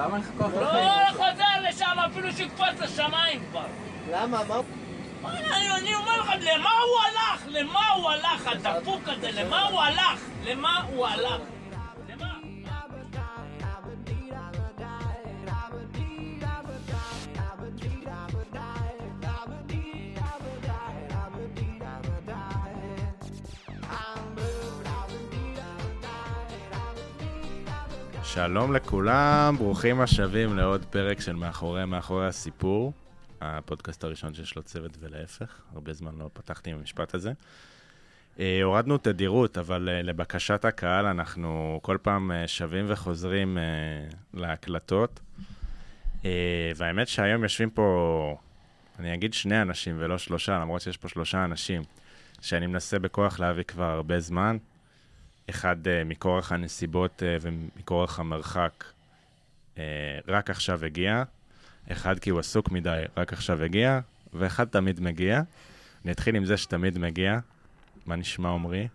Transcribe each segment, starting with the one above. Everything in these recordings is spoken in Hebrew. למה אין לך כוח לחיים? לא חוזר לשם, אפילו שיקפץ לשמיים כבר. למה? מה? אני אומר לך, למה הוא הלך? למה הוא הלך? הדפוק הזה, למה הוא הלך? למה הוא הלך? למה? שלום לכולם, ברוכים השבים לעוד פרק של מאחורי הסיפור, הפודקאסט הראשון שיש לו צוות ולהפך, הרבה זמן לא פתחתי עם המשפט הזה. הורדנו תדירות, אבל לבקשת הקהל אנחנו כל פעם שבים וחוזרים להקלטות, והאמת שהיום יושבים פה, אני אגיד 2 אנשים ולא 3, למרות שיש פה 3 אנשים, שאני מנסה בכוח להביא כבר הרבה זמן, אחד מכורח הנסיבות ומכורח המרחק רק עכשיו הגיע, אחד כי הוא עסוק מדי רק עכשיו הגיע, ואחד תמיד מגיע. נתחיל עם זה שתמיד מגיע. מה נשמע עומרי?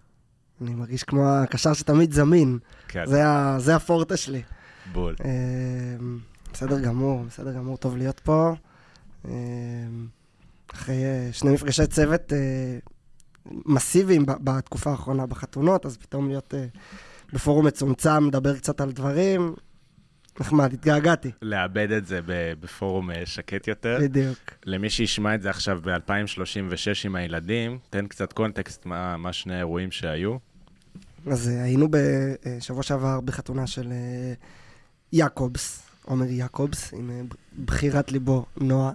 אני מרגיש כמו הקשר שתמיד זמין. כן. זה הפורטה שלי. בול. בסדר גמור, טוב להיות פה. אחרי 2 מפגשי צוות מסיביים בתקופה האחרונה בחתונות, אז פתאום להיות בפורום מצומצם, מדבר קצת על דברים, נחמד, התגעגעתי. לאבד את זה בפורום שקט יותר. בדיוק. למי שישמע את זה עכשיו ב-2036 עם הילדים, תן קצת קונטקסט מה 2 אירועים שהיו. אז היינו בשבוע שעבר בחתונה של יעקובס, עומר יעקובס, עם בחירת ליבו נועה.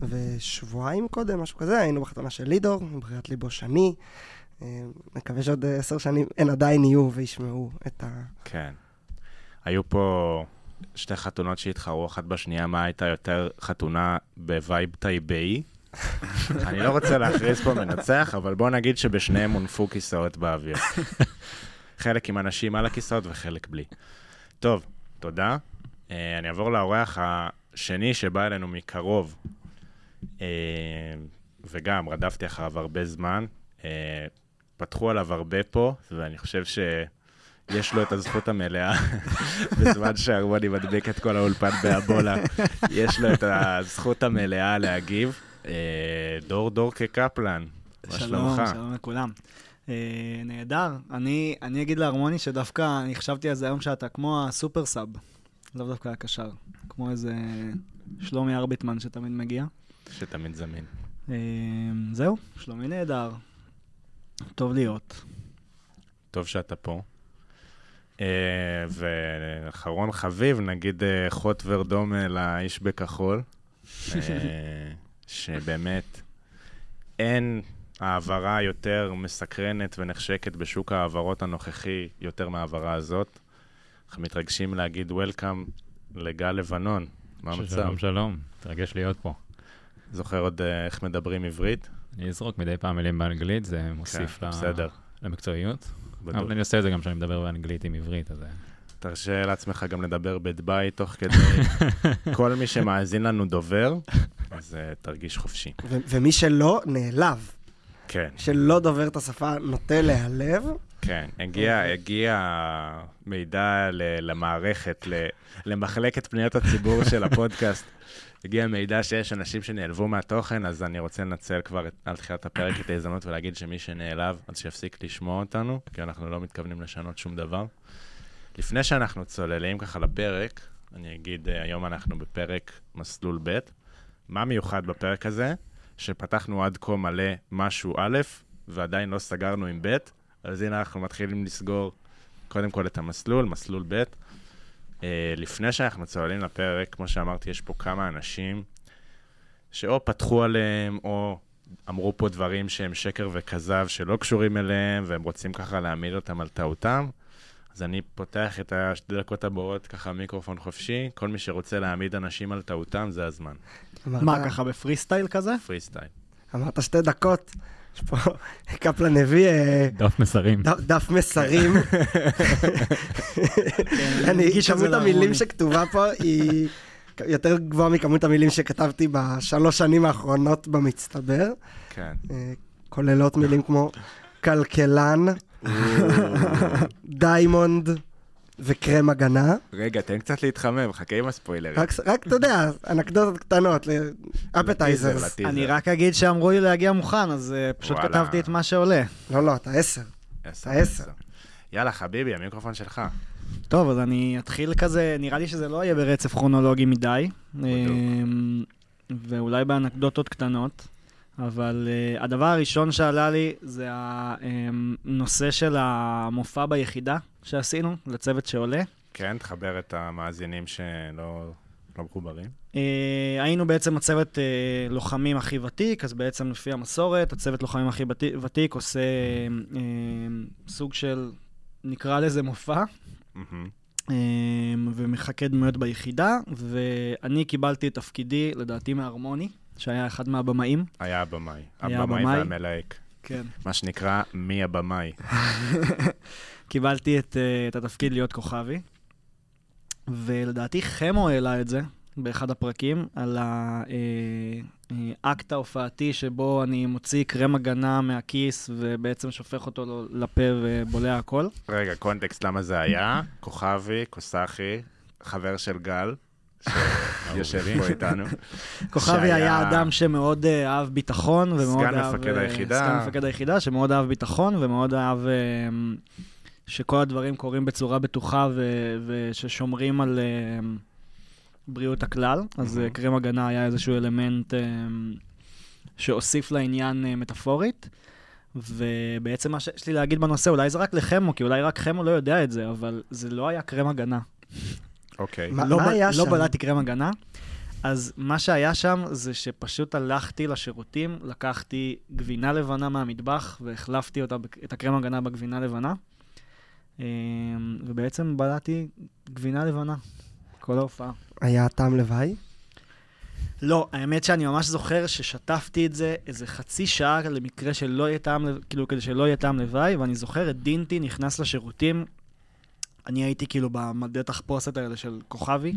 ושבועיים קודם, משהו כזה, היינו בחתונה של לידור, בחירת ליבו שני. מקווה שעוד 10 שנים אין עדיין יהיו וישמעו את ה... כן. היו פה 2 חתונות שהתחרו אחת בשנייה, מה הייתה יותר חתונה בווייב טייבאי. אני לא רוצה להכריז פה מנצח, אבל בוא נגיד שבשניהם הונפו כיסאות באוויר. חלק עם אנשים על הכיסאות וחלק בלי. טוב, תודה. אני אעבור לאורח השני שבא אלינו מקרוב, וגם רדפתי אחריו הרבה זמן. פתחו עליו הרבה פה, ואני חושב יש לו את הזכות המלאה, בזמן שערמוני מדביק את כל האולפן באבולה, יש לו את הזכות המלאה להגיב. דור כקפלן, מה שלומך? שלום לכולם. נהדר, אני אגיד להרמוני שדווקא, אני חשבתי על זה היום שאתה כמו הסופר סאב, לא דווקא הקשר, כמו איזה שלומי ארביטמן שתמיד מגיע. שתמיד זמין. זהו, שלומי נהדר, טוב להיות. טוב שאתה פה. ואחרון חביב, נגיד חוט ורדומה לאיש בכחול, שבאמת אין העברה יותר מסקרנת ונחשקת בשוק העברות הנוכחי יותר מהעברה הזאת. אנחנו מתרגשים להגיד וולקאם לגל לבנון. מה המצב? שלום, תרגש להיות פה. זוכר עוד איך מדברים עברית? אני אזרוק מדי פעם מילים באנגלית, זה מוסיף למקצועיות. אבל אני עושה את זה גם כשאני מדבר באנגלית עם עברית, אז... תרשה לעצמך גם לדבר בדבאי תוך כדי כל מי שמאזין לנו דובר, אז תרגיש חופשי. ומי שלא נעלב. כן. שלא דובר את השפה נוטה להיעלב. כן, הגיע מידע למערכת, למחלקת פניות הציבור של הפודקאסט. הגיע מידע שיש אנשים שנעלבו מהתוכן, אז אני רוצה לנצל כבר על תחילת הפרק את ההזדמנות ולהגיד שמי שנעלב, אז שיפסיק לשמוע אותנו, כי אנחנו לא מתכוונים לשנות שום דבר. לפני שאנחנו צוללים ככה לפרק, אני אגיד, היום אנחנו בפרק מסלול ב'. מה מיוחד בפרק הזה? שפתחנו עד כה מלא משהו א', ועדיין לא סגרנו עם ב', אז הנה אנחנו מתחילים לסגור קודם כל את המסלול, מסלול ב'. לפני שאנחנו צוללים לפרק, כמו שאמרתי, יש פה כמה אנשים שאו פתחו עליהם, או אמרו פה דברים שהם שקר וכזב שלא קשורים אליהם, והם רוצים ככה להעמיד אותם על טעותם. אז אני פותח את 2 דקות הבאות, ככה מיקרופון חופשי. כל מי שרוצה להעמיד אנשים על טעותם, זה הזמן. מה, ככה בפרי סטייל כזה? פרי סטייל. אמרת 2 דקות. יש פה קפלן הביא... דף מסרים. דף מסרים. אני, כמות המילים שכתובה פה היא יותר גבוהה מכמות המילים שכתבתי ב3 שנים האחרונות במצטבר. כן. כוללות מילים כמו כלכלן, דיימונד, וקרם הגנה. רגע, תן קצת להתחמם, חכה עם הספוילרים. רק אתה יודע, אנקדוטות קטנות, אפטייזרס. אני רק אגיד שאמרו לי להגיע מוכן, אז פשוט כתבתי את מה שעולה. לא, אתה 10. אתה 10. יאללה, חביבי, המיקרופון שלך. טוב, אז אני אתחיל כזה, נראה לי שזה לא יהיה ברצף כרונולוגי מדי. ואולי באנקדוטות קטנות. אבל הדבר הראשון שעלה לי זה הנושא של המופע ביחידה שעשינו לצוות שעולה. כן, תחבר את המאזינים שלא מחוברים. היינו בעצם הצוות לוחמים הכי ותיק, אז בעצם לפי המסורת, הצוות לוחמים הכי ותיק עושה סוג של, נקרא לזה מופע, ומחכה דמויות ביחידה, ואני קיבלתי את תפקידי, לדעתי מערמוני, שהיה אחד מהבמאים. היה הבמאי. הבמאי והמלהק. כן. מה שנקרא, מי הבמאי. קיבלתי את התפקיד להיות כוכבי, ולדעתי חמו העלה את זה באחד הפרקים, על האקט ההופעתי שבו אני מוציא קרם הגנה מהכיס, ובעצם שופך אותו לפה ובולע הכל. רגע, קונטקסט למה זה היה? כוכבי, כוסחי, חבר של גל. יושבים פה איתנו. כוכבי היה אדם שמאוד אהב ביטחון ומאוד אהב... סגן מפקד היחידה שמאוד אהב ביטחון ומאוד אהב שכל הדברים קורים בצורה בטוחה וששומרים על בריאות הכלל. אז קרם הגנה היה איזשהו אלמנט שהוסיף לעניין מטאפורית. ובעצם מה שיש לי להגיד בנושא, אולי זה רק לחמו, כי אולי רק חמו לא יודע את זה, אבל זה לא היה קרם הגנה. אוקיי. לא בלעתי קרם הגנה, אז מה שהיה שם זה שפשוט הלכתי לשירותים, לקחתי גבינה לבנה מהמטבח, והחלפתי את הקרם הגנה בגבינה לבנה, ובעצם בלעתי גבינה לבנה, כל ההופעה. היה טעם לוואי? לא, האמת שאני ממש זוכר ששתפתי את זה איזה חצי שעה למקרה שלא יהיה טעם, כאילו כדי שלא יהיה טעם לוואי, ואני זוכר את דינתי נכנס לשירותים, אני הייתי כאילו במדי תחפושת האלה של כוכבי,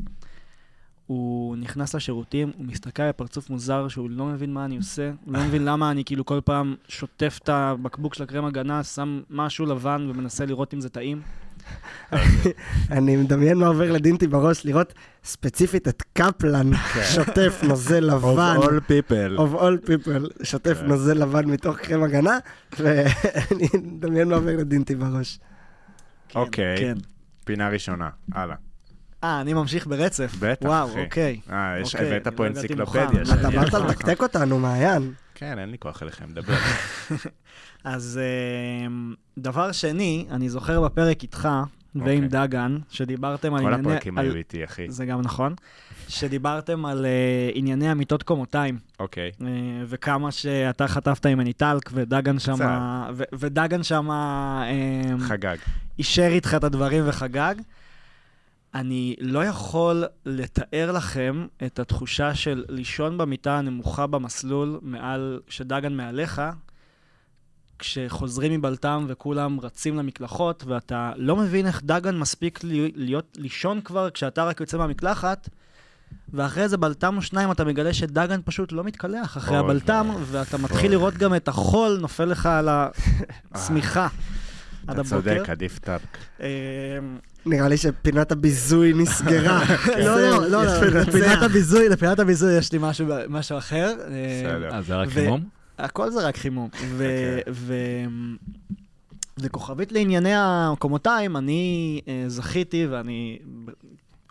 הוא נכנס לשירותים, הוא מסתכל בפרצוף מוזר שהוא לא מבין מה אני עושה, הוא לא מבין למה אני כאילו כל פעם שוטף את הבקבוק של הקרם הגנה, שם משהו לבן ומנסה לראות אם זה טעים. אני מדמיין מה עובר לדינתי בראש, לראות ספציפית את קפלן שוטף נוזל לבן. Of all people. שוטף נוזל לבן מתוך קרם הגנה, ואני מדמיין מה עובר לדינתי בראש. אוקיי, פינה ראשונה, הלאה. אני ממשיך ברצף. בטח, אחי. אוקיי. הבאת פה אנציקלופדיה. אתה באת לתקתק אותנו, מעיין. כן, אין לי כוח אליכם, דבר. אז דבר שני, אני זוכר בפרק איתך ועם דגן, שדיברתם על ענייני... כל הפרקים היו איתי, אחי. זה גם נכון. שדיברתם על ענייני אמיתות קומותיים. אוקיי. וכמה שאתה חטפת עם אניטלק, ודגן שמה... חגג. אישר איתך את הדברים וחגג. אני לא יכול לתאר לכם את התחושה של לישון במיטה הנמוכה במסלול, שדגן מעליך, כשחוזרים מבלתם וכולם רצים למקלחות, ואתה לא מבין איך דגן מספיק לישון כבר, כשאתה רק יוצא מהמקלחת, ואחרי זה בלתם או שניים אתה מגלה שדגן פשוט לא מתקלח אחרי הבלתם, ואתה מתחיל לראות גם את החול נופל לך על הסמיכה. אתה צודק, עדיף טארק. נראה לי שפינת הביזוי נסגרה. לא, לפינת הביזוי יש לי משהו אחר. אז זה רק חימום? הכל זה רק חימום. וכוכבית לענייני הקומותיים, אני זכיתי, ואני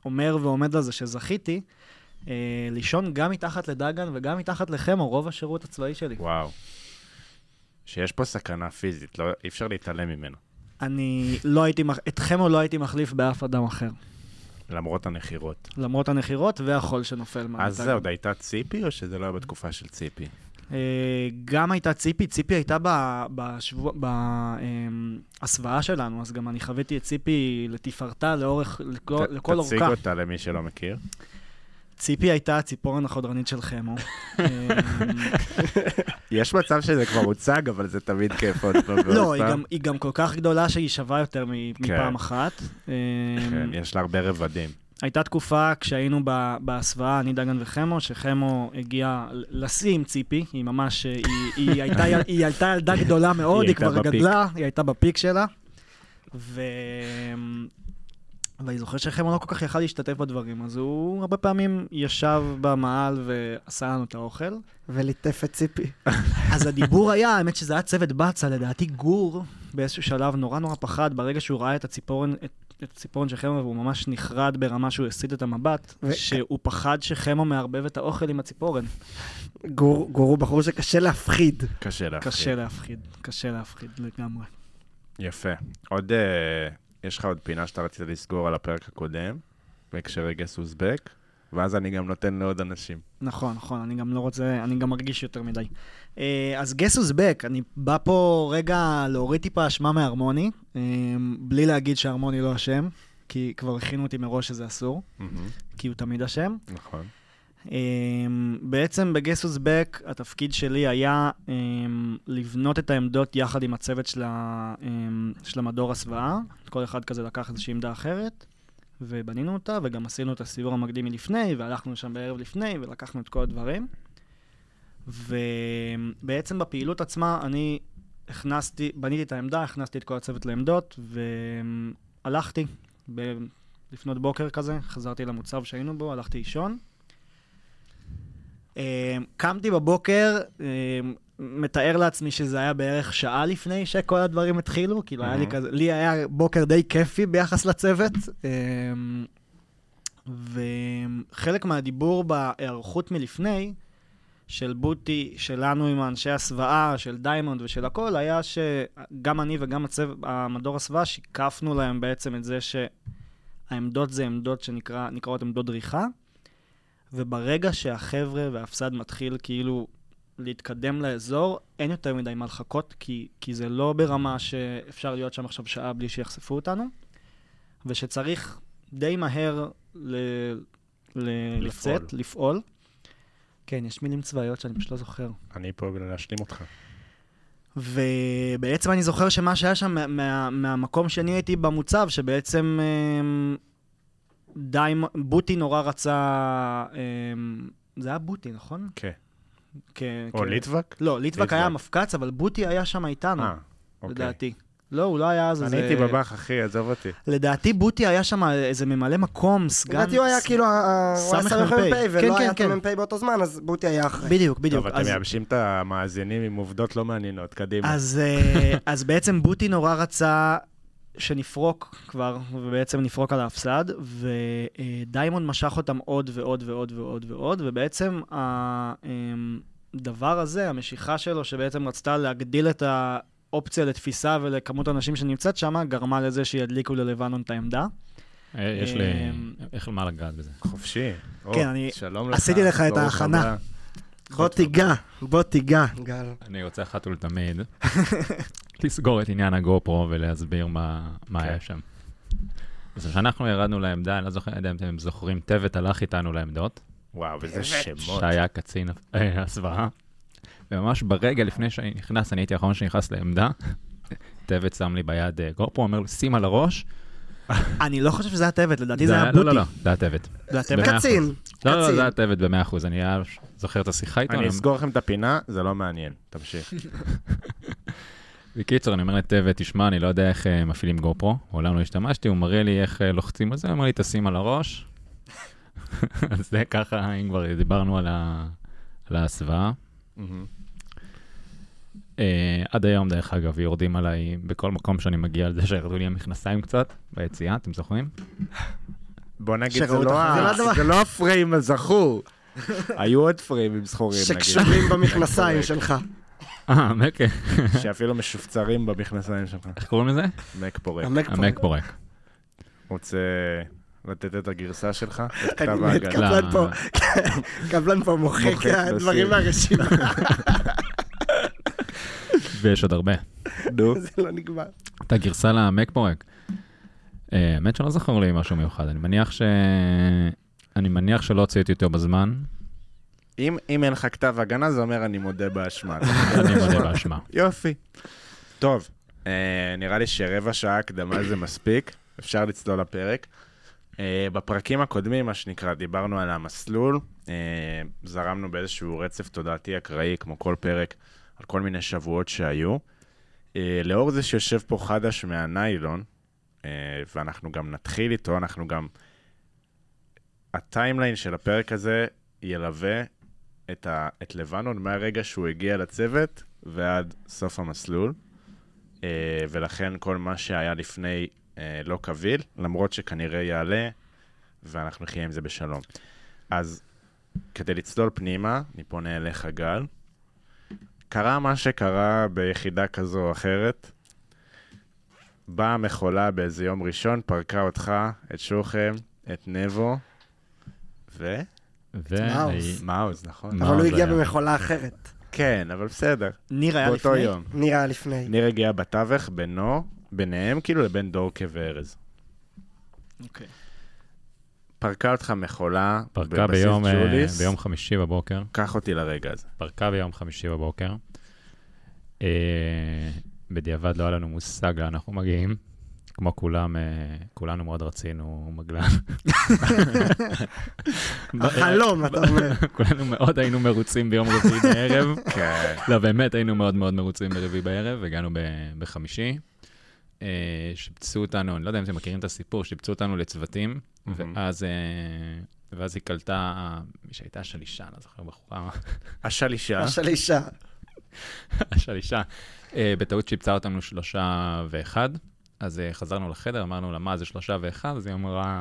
אומר ועומד על זה שזכיתי, לישון גם מתחת לדגן וגם מתחת לכם, או רוב השירות הצבאי שלי. וואו. שיש פה סכנה פיזית, אי אפשר להתעלם ממנו. אני לא הייתי, אתכם או לא הייתי מחליף באף אדם אחר. למרות הנחירות והחול שנופל. אז זה עוד הייתה ציפי או שזה לא היה בתקופה של ציפי? גם הייתה ציפי הייתה בהסוואה שלנו, אז גם אני חוויתי את ציפי לתפארתה לאורך, לכל אורכה. תציג אותה למי שלא מכיר. ציפי הייתה הציפורן החודרנית של חמו. יש מצב שזה כבר מוצג, אבל זה תמיד כיף עוד פעם. לא, היא גם כל כך גדולה שהיא שווה יותר מפעם אחת. כן, יש לה הרבה רבדים. הייתה תקופה כשהיינו בהסוואה, אני דגן וחמו, שחמו הגיע לשיא עם ציפי, היא ממש, היא הייתה ילדה גדולה מאוד, היא כבר גדלה, היא הייתה בפיק שלה, ואני זוכר שחמר לא כל כך יכל להשתתף בדברים, אז הוא הרבה פעמים ישב במעל ועשה לנו את האוכל. וליטף את ציפי. אז הדיבור היה, האמת שזה היה צוות בצה, לדעתי גור באיזשהו שלב נורא נורא פחד, ברגע שהוא ראה את הציפורן, את הציפורן של חמר, והוא ממש נחרד ברמה שהוא הסיט את המבט, שהוא פחד שחמר מערבב את האוכל עם הציפורן. גור הוא בחור שקשה להפחיד. קשה להפחיד לגמרי. יפה. עוד... יש לך עוד פינה שאתה רצית לסגור על הפרק הקודם, בהקשר רגס וזבק, ואז אני גם נותן לעוד אנשים. נכון, אני גם לא רוצה, אני גם מרגיש יותר מדי. אז גס וזבק, אני בא פה רגע להוריד טיפה אשמה מהרמוני, בלי להגיד שהרמוני לא אשם, כי כבר הכינו אותי מראש שזה אסור, כי הוא תמיד אשם. נכון. בעצם בגס וזבק התפקיד שלי היה לבנות את העמדות יחד עם הצוות של המדור הסוואה. כל אחד כזה לקח איזושהי עמדה אחרת ובנינו אותה, וגם עשינו את הסיור המקדימי לפני והלכנו שם בערב לפני ולקחנו את כל הדברים. ובעצם בפעילות עצמה אני בניתי את העמדה, הכנסתי את כל הצוות לעמדות והלכתי לפנות בוקר כזה, חזרתי למוצב שהיינו בו, הלכתי לישון. קמתי בבוקר, מתאר לעצמי שזה היה בערך שעה לפני שכל הדברים התחילו, כאילו היה לי כזה, לי היה בוקר די כיפי ביחס לצוות, וחלק מהדיבור בהיערכות מלפני, של בוטי, שלנו עם האנשי הסוואה, של דיימונד ושל הכל, היה שגם אני וגם המדור הסוואה שיקפנו להם בעצם את זה שהעמדות זה עמדות שנקראות עמדות דריכה, וברגע שהחבר'ה והפסד מתחיל כאילו להתקדם לאזור, אין יותר מדי מה לחכות, כי זה לא ברמה שאפשר להיות שם עכשיו שעה בלי שיחשפו אותנו, ושצריך די מהר לצאת, לפעול. כן, יש מילים צבאיות שאני פשוט לא זוכר. אני פה בלי להשלים אותך. ובעצם אני זוכר שמה שהיה שם מהמקום שאני הייתי במוצב, שבעצם... בוטי נורא רצה, זה היה בוטי, נכון? כן. או ליטווק? לא, ליטווק היה מפקץ, אבל בוטי היה שם איתנו, לדעתי. לא, הוא לא היה אז... אני הייתי בבח, אחי, עזוב אותי. לדעתי בוטי היה שם איזה ממלא מקום, סגן... לדעתי הוא היה כאילו... הוא היה סמך מפאי, ולא היה מפאי באותו זמן, אז בוטי היה אחרי. בדיוק. טוב, אתם מייבשים את המאזינים עם עובדות לא מעניינות, קדימה. אז בעצם בוטי נורא רצה... שנפרוק כבר, ובעצם נפרוק על ההפסד, ודיימון משך אותם עוד ועוד ועוד ועוד ועוד, ובעצם הדבר הזה, המשיכה שלו, שבעצם רצתה להגדיל את האופציה לתפיסה ולכמות האנשים שנמצאת שם, גרמה לזה שידליקו ללבנון את העמדה. יש לי... איך למה לגעת בזה? חופשי. כן, אני עשיתי לך את ההכנה. בוא תיגע. אני רוצה אחת ולתמיד. לסגור את עניין הגופרו ולהסביר מה היה שם. אז כשאנחנו ירדנו לעמדה, אני לא זוכר, אתם זוכרים, טבת הלך איתנו לעמדות. וואו, וזה שמות. שהיה קצין הסוואה. וממש ברגע לפני שאני נכנס, אני הייתי האחרון שנכנס לעמדה, טבת שם לי ביד גופרו, אומר לו, שים על הראש. אני לא חושב שזה הטבת, לדעתי זה היה בוטי. לא, זה הטבת. קצין. לא, זה הטבת ב-100%, אני זוכר את השיחה איתו. אני אסגור לכם את הפינה, זה לא מעניין, תמשיך. בקיצור, אני אומר לטבת, תשמע, אני לא יודע איך מפעילים גופרו, עולם לא השתמשתי, הוא מראה לי איך לוחצים על זה, הוא אומר לי, תשים על הראש. אז זה ככה, אם כבר דיברנו על ההסוואה. עד היום, דרך אגב, יורדים עליי בכל מקום שאני מגיע על זה, שירדו לי המכנסיים קצת, ביציאה, אתם זוכרים? בוא נגיד, זה לא הפריים הזכור. היו עוד פריימים זכורים, נגיד. שקשרים במכנסיים שלך. המק... שאפילו משופצרים במכנסיים שלך. איך קוראים לזה? המק פורק. המק פורק. רוצה לתת את הגרסה שלך? את כתב ההגנה. קפלן פה מוחק הדברים מהרשימה. ויש עוד הרבה. נו. זה לא נגמר. את הגרסה למק פורק. האמת שלא זכור לי משהו מיוחד. אני מניח שלא הוצאתי אותו בזמן. אם אין לך כתב הגנה, זה אומר אני מודה באשמה. אני מודה באשמה. יופי. טוב, נראה לי שרבע שעה הקדמה זה מספיק, אפשר לצלול לפרק. בפרקים הקודמים, מה שנקרא, דיברנו על המסלול, זרמנו באיזשהו רצף תודעתי אקראי, כמו כל פרק, על כל מיני שבועות שהיו. לאור זה שיושב פה חדש מהניילון, ואנחנו גם נתחיל איתו, אנחנו גם... הטיימליין של הפרק הזה ילווה את לבנון מהרגע שהוא הגיע לצוות ועד סוף המסלול, ולכן כל מה שהיה לפני לא קביל, למרות שכנראה יעלה, ואנחנו נחיה עם זה בשלום. אז כדי לצלול פנימה, אני פונה אליך גל, קרה מה שקרה ביחידה כזו או אחרת, באה מחולה באיזה יום ראשון, פרקה אותך, את שוחם, את נבו, את מאוז. מאוז, נכון. אבל הוא הגיע במחולה אחרת. כן, אבל בסדר. ניר היה לפני. באותו יום. ניר היה לפני. ניר הגיע בתווך בינו, ביניהם, כאילו לבין דורקה וארז. אוקיי. פרקה אותך מחולה בבסיס ג'וליס. ביום חמישי בבוקר. קח אותי לרגע הזה. פרקה ביום חמישי בבוקר. בדיעבד לא היה לנו מושג, אנחנו מגיעים. כמו כולם, כולנו מאוד רצינו מגלן. החלום, אתה אומר. כולנו מאוד היינו מרוצים ביום רביעי בערב. כן. לא, באמת היינו מאוד מאוד מרוצים ברביעי בערב, הגענו בחמישי. שיפצו אותנו, אני לא יודע אם אתם מכירים את הסיפור, שיפצו אותנו לצוותים, ואז היא קלטה, מי שהייתה השלישה, לא זוכר בחורה. השלישה. השלישה. השלישה. בטעות שיפצה אותנו 3-1. אז חזרנו לחדר, אמרנו לה, מה, זה 3-1? אז היא אמרה,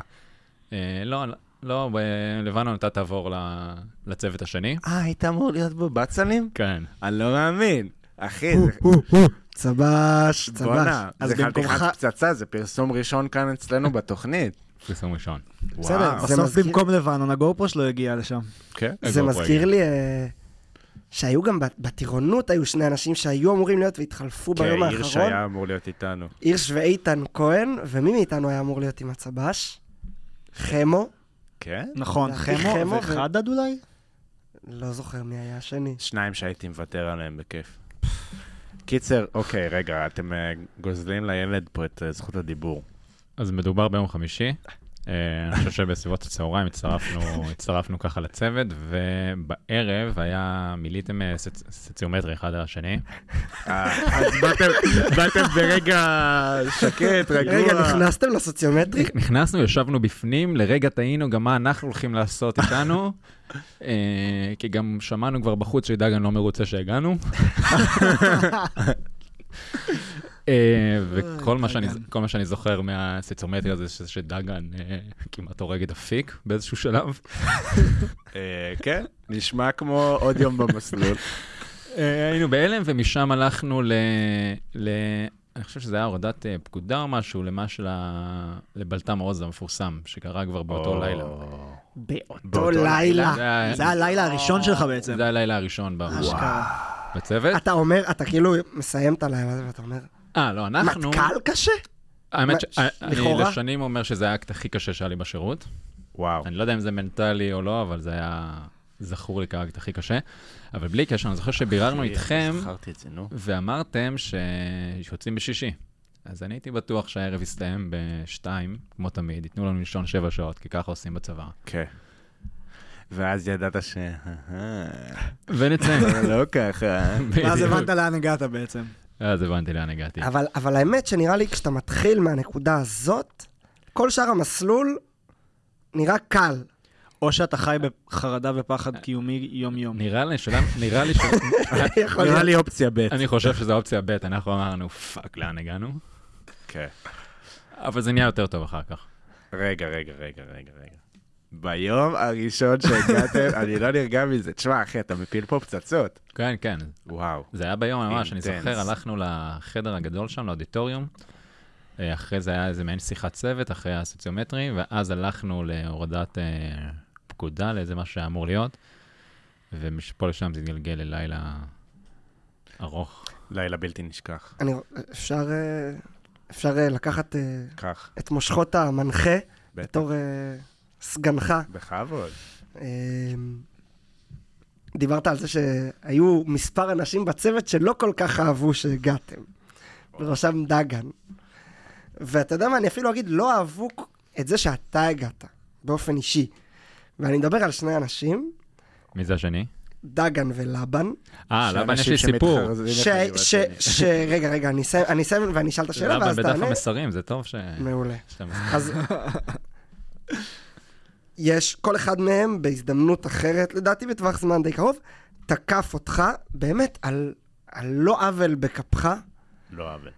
לא, לבנון, אתה תעבור לצוות השני. היית אמור להיות בו בצלים? כן. אני לא מאמין. אחי, זה... צבש, צבש. בונה, זה חתיכת פצצה, זה פרסום ראשון כאן אצלנו בתוכנית. פרסום ראשון. בסדר, בסוף במקום לבנון, הגורפרוש לא הגיע לשם. כן? זה מזכיר לי... שהיו גם בטירונות, היו שני אנשים שהיו אמורים להיות והתחלפו ביום האחרון. הירש היה אמור להיות איתנו. הירש ואיתן כהן, ומי מאיתנו היה אמור להיות עם הצבש? חמו. כן? נכון, חמו וחדד אולי? לא זוכר מי היה השני. שניים שהייתי מוותר עליהם בכיף. קיצר, אוקיי, רגע, אתם גוזלים לילד פה את זכות הדיבור. אז מדובר ביום חמישי. אני חושב שבסביבות הצהריים הצטרפנו ככה לצוות, ובערב היה מיליתם סציומטרי אחד על השני. אז באתם ברגע שקט, רגוע. רגע, נכנסתם לסציומטרי? נכנסנו, ישבנו בפנים, לרגע טעינו גם מה אנחנו הולכים לעשות איתנו, כי גם שמענו כבר בחוץ שדגן לא מרוצה שהגענו. וכל מה שאני זוכר מהסציומטרי הזה שדגן כמעט הורגת אפיק באיזשהו שלב. כן, נשמע כמו עוד יום במסלול. היינו באלם ומשם הלכנו אני חושב שזה היה הורדת פקודה או משהו לבלטם עוז המפורסם שקרה כבר באותו לילה. באותו לילה? זה היה הלילה הראשון שלך בעצם. זה היה הלילה הראשון בצוות. אתה אומר, אתה כאילו מסיים את הלילה ואתה אומר... לא, אנחנו... מתקל קשה? האמת שאני לשנים אומר שזה היה הכי קשה שהיה לי בשירות. וואו. אני לא יודע אם זה מנטלי או לא, אבל זה היה זכור לי כרגע הכי קשה. אבל בלי קשר, אני זוכר שביררנו איתכם, ואמרתם שיוצאים בשישי. אז אני הייתי בטוח שהערב יסתיים ב-2, כמו תמיד, ייתנו לנו לישון 7 שעות, כי ככה עושים בצבא. כן. ואז ידעת ש... ונצא. לא ככה. ואז הבנת לאן הגעת בעצם. אז הבנתי לאן הגעתי. אבל האמת שנראה לי, כשאתה מתחיל מהנקודה הזאת, כל שאר המסלול נראה קל. או שאתה חי בחרדה ופחד קיומי יום-יום. נראה לי אופציה ב'. אני חושב שזו אופציה ב', אנחנו אמרנו, פאק, לאן הגענו? כן. אבל זה נהיה יותר טוב אחר כך. רגע. ביום הראשון שהגעתם, אני לא נרגע מזה. תשמע, אחי, אתה מפיל פה פצצות. כן. וואו. זה היה ביום ממש, אני זוכר, הלכנו לחדר הגדול שם, לאודיטוריום. אחרי זה היה איזה מעין שיחת צוות, אחרי הסוציומטרי, ואז הלכנו להורדת פקודה, לאיזה מה שאמור להיות, ומשפול לשם זה התגלגל ללילה ארוך. לילה בלתי נשכח. אפשר לקחת את מושכות המנחה, בתור... סגנך. בכבוד. דיברת על זה שהיו מספר אנשים בצוות שלא כל כך אהבו שהגעתם. בראשם דגן. ואתה יודע מה, אני אפילו אגיד, לא אהבו את זה שאתה הגעת, באופן אישי. ואני מדבר על שני אנשים. מי זה השני? דגן ולבן. לבן יש לי סיפור. רגע, אני אסיים ואני אשאל את השאלה, ואז תענה. לבן בדף המסרים, זה טוב ש... מעולה. אז... יש כל אחד מהם בהזדמנות אחרת, לדעתי בטווח זמן די קרוב, תקף אותך באמת על לא עוול בקפך. לא עוול.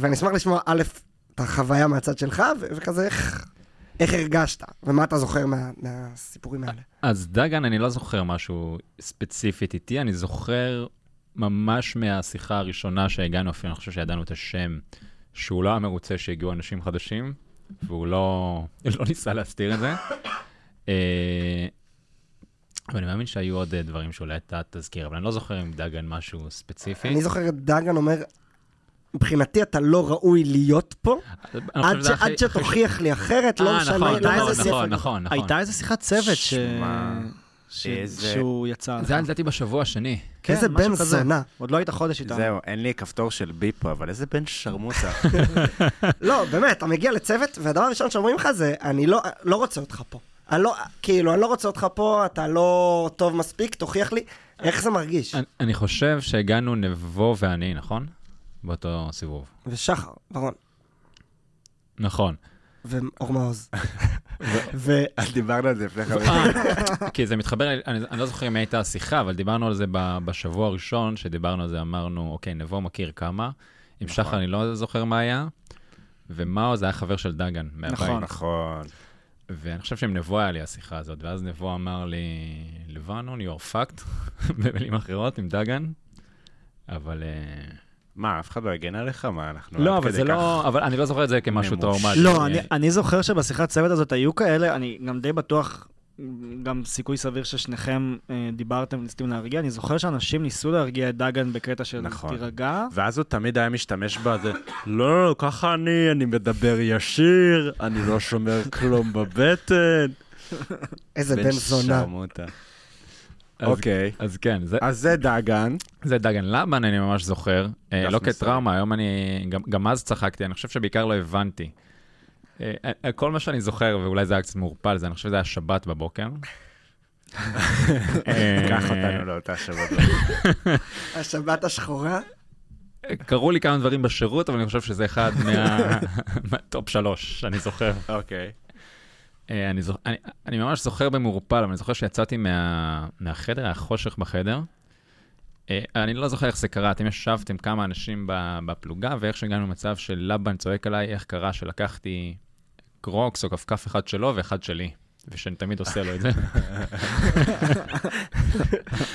ואני אשמח לשמוע א', את החוויה מהצד שלך, וכזה איך הרגשת, ומה אתה זוכר מהסיפורים האלה? אז דגן, אני לא זוכר משהו ספציפית איתי, אני זוכר ממש מהשיחה הראשונה שהגענו, אפילו אני חושב שידענו את השם, שהוא לא מרוצה שהגיעו אנשים חדשים, והוא לא ניסה להסתיר את זה. אבל אני מאמין שהיו עוד דברים שאולי אתה תזכיר, אבל אני לא זוכר עם דגן משהו ספציפי. אני זוכר את דגן אומר, מבחינתי אתה לא ראוי להיות פה, עד שתוכיח לי אחרת, לא משנה, הייתה איזה שיחת צוות שהוא יצא. זה היה לדעתי בשבוע השני. איזה בן זונה. עוד לא היית חודש איתנו. זהו, אין לי כפתור של בי פה, אבל איזה בן שרמוצה. לא, באמת, אתה מגיע לצוות, והדבר הראשון שאומרים לך זה, אני לא רוצה אותך פה. כאילו, אני לא רוצה אותך פה, אתה לא טוב מספיק, תוכיח לי. איך זה מרגיש? אני חושב שהגענו נבו ואני, נכון? באותו סיבוב. ושחר, ברון. נכון. ואורמאוז. דיברנו על זה לפני חברים. כי זה מתחבר, אני לא זוכר אם הייתה השיחה, אבל דיברנו על זה בשבוע הראשון, שדיברנו על זה, אמרנו, אוקיי, נבו מכיר כמה, עם שחר אני לא זוכר מה היה, ומאוז היה חבר של דגן, מהבית. נכון. ואני חושב שהם נבו היה לי השיחה הזאת, ואז נבו אמר לי, לבנון, you're fucked, במילים אחרות, עם דגן, אבל... מה, אף אחד לא הגן עליך? מה, אנחנו... לא, אבל זה לא... אבל אני לא זוכר את זה כמשהו טראומטי. לא, אני זוכר שבשיחת צוות הזאת היו כאלה, אני גם די בטוח, גם סיכוי סביר ששניכם דיברתם וניסיתם להרגיע, אני זוכר שאנשים ניסו להרגיע את דגן בקטע של תירגע. ואז הוא תמיד היה משתמש בזה, לא, ככה אני מדבר ישיר, אני לא שומר כלום בבטן. איזה בן זונה. אוקיי. אז כן. אז זה דגן. זה דגן. לבן אני ממש זוכר. לא כטראומה, היום אני... גם אז צחקתי, אני חושב שבעיקר לא הבנתי. כל מה שאני זוכר, ואולי זה היה קצת מורפל, אני חושב שזה היה שבת בבוקר. קח אותנו לאותה שבת. השבת השחורה? קראו לי כמה דברים בשירות, אבל אני חושב שזה אחד מהטופ 3 שאני זוכר. אוקיי. אני ממש זוכר במורפל, אבל אני זוכר שיצאתי מהחדר, החושך בחדר. אני לא זוכר איך זה קרה, אתם ישבתם כמה אנשים בפלוגה, ואיך שהגענו למצב של לבן צועק עליי, איך קרה שלקחתי קרוקס או כפכף אחד שלו ואחד שלי, ושאני תמיד עושה לו את זה.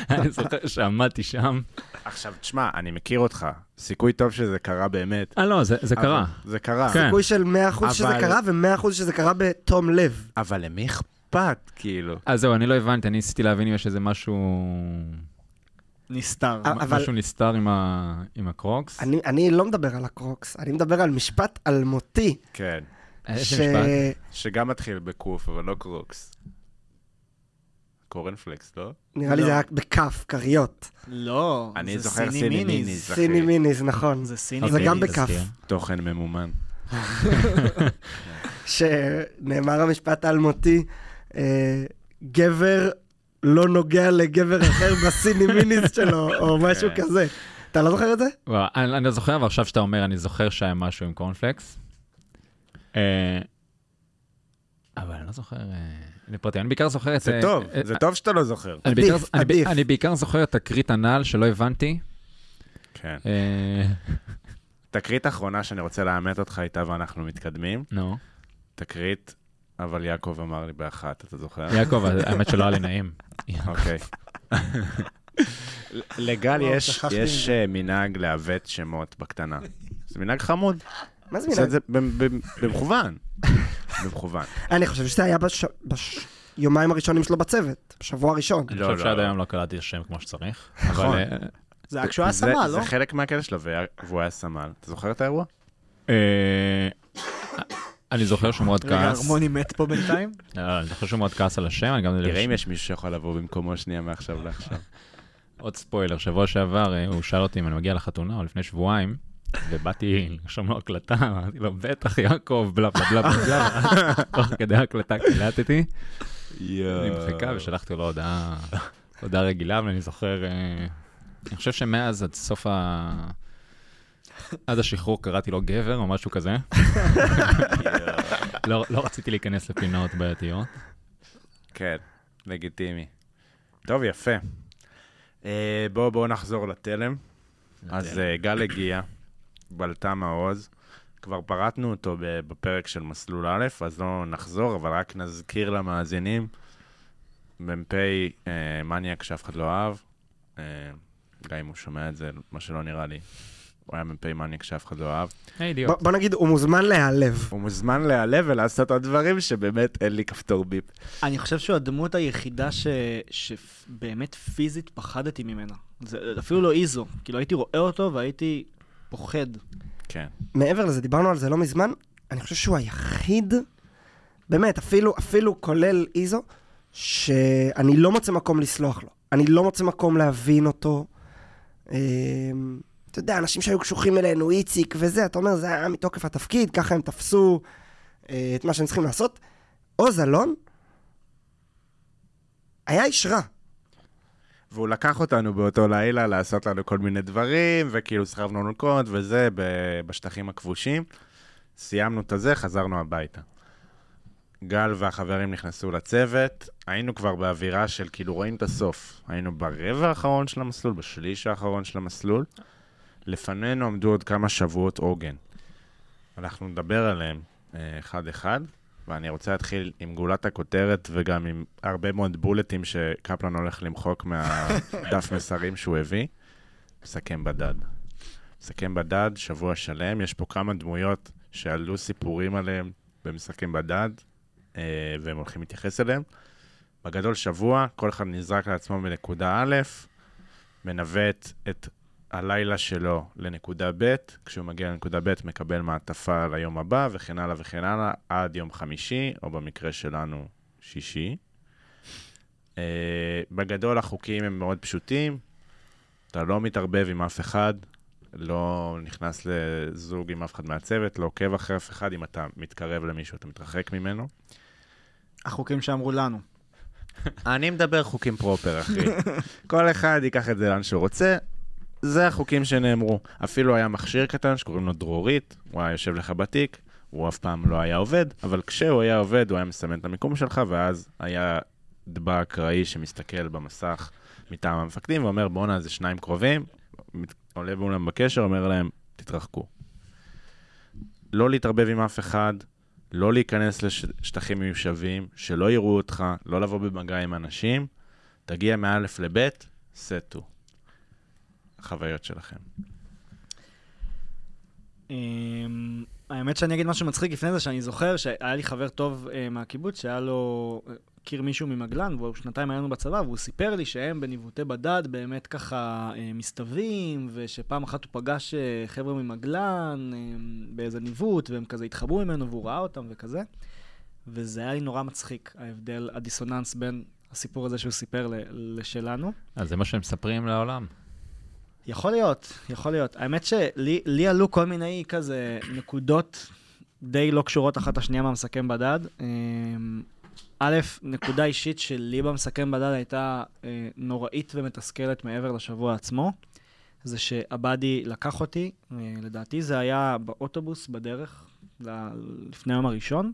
אני זוכר שעמדתי שם. עכשיו, תשמע, אני מכיר אותך. סיכוי טוב שזה קרה באמת. לא, זה קרה. זה קרה. סיכוי של 100% שזה קרה, ו100% שזה קרה בתום לב. אבל למי אכפת, כאילו? אז זהו, אני לא הבנתי, אני ניסיתי להבין אם יש איזה משהו... נסתר. משהו נסתר עם הקרוקס. אני לא מדבר על הקרוקס, אני מדבר על משפט אלמותי. כן. שגם מתחיל בקוף, אבל לא קרוקס. קורנפלקס, לא? נראה לי זה היה בקף, קריות. לא, אני זוכר סיני מיניז. סיני מיניז, נכון. זה סיני מיניז. זה גם בקף. תוכן ממומן. שנאמר המשפט האלמותי, גבר לא נוגע לגבר אחר בסיני מיניז שלו, או משהו כזה. אתה לא זוכר את זה? אני זוכר, אבל עכשיו שאתה אומר, אני זוכר שהיה משהו עם קורנפלקס. אבל אני לא זוכר לפרטי, אני בעיקר זוכר את... זה טוב, זה טוב שאתה לא זוכר. אני בעיקר זוכר את תקרית הנעל שלא הבנתי. כן. תקרית האחרונה שאני רוצה לאמת אותך איתה ואנחנו מתקדמים. נו. תקרית, אבל יעקב אמר לי באחת, אתה זוכר? יעקב, האמת שלא היה לי נעים. אוקיי. לגל יש מנהג להוות שמות בקטנה. זה מנהג חמוד. מה זה מנהג? זה במכוון. במכוון. אני חושב שזה היה ביומיים הראשונים שלו בצוות, בשבוע הראשון. אני חושב שעד היום לא קלטתי שם כמו שצריך. נכון. זה היה כשהוא היה סמל, לא? זה חלק מהקטע שלו, והוא היה סמל. אתה זוכר את האירוע? אני זוכר שהוא מאוד כעס. רגע, ערמוני מת פה בינתיים? לא, אני זוכר שהוא מאוד כעס על השם. תראה אם יש מישהו שיכול לבוא במקומו שנייה מעכשיו לעכשיו. עוד ספוילר, שבוע שעבר, הוא שאל אותי אם אני מגיע לחתונה, או לפני שבועיים, ובאתי לשום לו הקלטה, אמרתי לו, בטח יעקב, בלה בלה בלה בלה, תוך כדי ההקלטה קלטתי, נמחקה ושלחתי לו הודעה הודעה רגילה, ואני זוכר, אני חושב שמאז עד סוף ה... עד השחרור קראתי לו גבר או משהו כזה. לא רציתי להיכנס לפינות בעייתיות. כן, לגיטימי. טוב, יפה. בואו נחזור לתלם. אז גל הגיע, בלטה מעוז. כבר פרטנו אותו בפרק של מסלול א', אז לא נחזור, אבל רק נזכיר למאזינים. ממפי מניאק שאף אחד לא אהב. גם אם הוא שומע את זה, מה שלא נראה לי. הוא היה מפי מניאק שאף אחד לא אהב. בוא נגיד, הוא מוזמן להיעלב. הוא מוזמן להיעלב ולעשות עוד דברים שבאמת אין לי כפתור ביפ. אני חושב שהוא הדמות היחידה שבאמת פיזית פחדתי ממנה. זה אפילו לא איזו. כאילו הייתי רואה אותו והייתי פוחד. כן. מעבר לזה, דיברנו על זה לא מזמן, אני חושב שהוא היחיד, באמת, אפילו כולל איזו, שאני לא מוצא מקום לסלוח לו. אני לא מוצא מקום להבין אותו. אתה יודע, אנשים שהיו קשוחים אלינו, איציק וזה, אתה אומר, זה היה מתוקף התפקיד, ככה הם תפסו את מה שהם צריכים לעשות. עוז אלון היה איש רע. והוא לקח אותנו באותו לילה לעשות לנו כל מיני דברים, וכאילו סחבנו נוקות וזה, בשטחים הכבושים. סיימנו את זה, חזרנו הביתה. גל והחברים נכנסו לצוות, היינו כבר באווירה של כאילו רואים את הסוף. היינו ברבע האחרון של המסלול, בשליש האחרון של המסלול. לפנינו עמדו עוד כמה שבועות עוגן. אנחנו נדבר עליהם אחד-אחד, ואני רוצה להתחיל עם גולת הכותרת וגם עם הרבה מאוד בולטים שקפלן הולך למחוק מהדף מסרים שהוא הביא. מסכם בדד. מסכם בדד, שבוע שלם. יש פה כמה דמויות שעלו סיפורים עליהם במסכם בדד, והם הולכים להתייחס אליהם. בגדול שבוע, כל אחד נזרק לעצמו בנקודה א', מנווט את הלילה שלו לנקודה ב', כשהוא מגיע לנקודה ב', מקבל מעטפה ליום הבא, וכן הלאה וכן הלאה, עד יום חמישי, או במקרה שלנו, שישי. בגדול החוקים הם מאוד פשוטים, אתה לא מתערבב עם אף אחד, לא נכנס לזוג עם אף אחד מהצוות, לא עוקב אחרי אף אחד, אם אתה מתקרב למישהו, אתה מתרחק ממנו. החוקים שאמרו לנו. אני מדבר חוקים פרופר, אחי. כל אחד ייקח את זה לאן שהוא רוצה, זה החוקים שנאמרו. אפילו היה מכשיר קטן שקוראים לו דרורית, הוא היה יושב לך בתיק, הוא אף פעם לא היה עובד, אבל כשהוא היה עובד, הוא היה מסמן את המיקום שלך, ואז היה דבק אקראי שמסתכל במסך מטעם המפקדים, ואומר, בונה, זה שניים קרובים, עולה באולם בקשר, אומר להם, תתרחקו. לא להתערבב עם אף אחד, לא להיכנס לשטחים מיושבים, שלא יראו אותך, לא לבוא במגע עם אנשים, תגיע מאלף לבית, סטו. החוויות שלכם. האמת שאני אגיד משהו מצחיק לפני זה, שאני זוכר שהיה לי חבר טוב מהקיבוץ, שהיה לו הכיר מישהו ממגלן, והוא שנתיים היינו בצבא, והוא סיפר לי שהם בניווטי בדד באמת ככה מסתווים, ושפעם אחת הוא פגש חבר'ה ממגלן באיזה ניווט, והם כזה התחברו ממנו והוא ראה אותם וכזה, וזה היה לי נורא מצחיק, ההבדל, הדיסוננס בין הסיפור הזה שהוא סיפר לשלנו. אז זה מה שהם מספרים לעולם. יכול להיות, יכול להיות. האמת שלי עלו כל מיני כזה נקודות די לא קשורות אחת השנייה מהמסכם בדד. א', נקודה אישית שלי במסכם בדד הייתה נוראית ומתסכלת מעבר לשבוע עצמו. זה שעבדי לקח אותי, לדעתי זה היה באוטובוס בדרך לפני היום הראשון.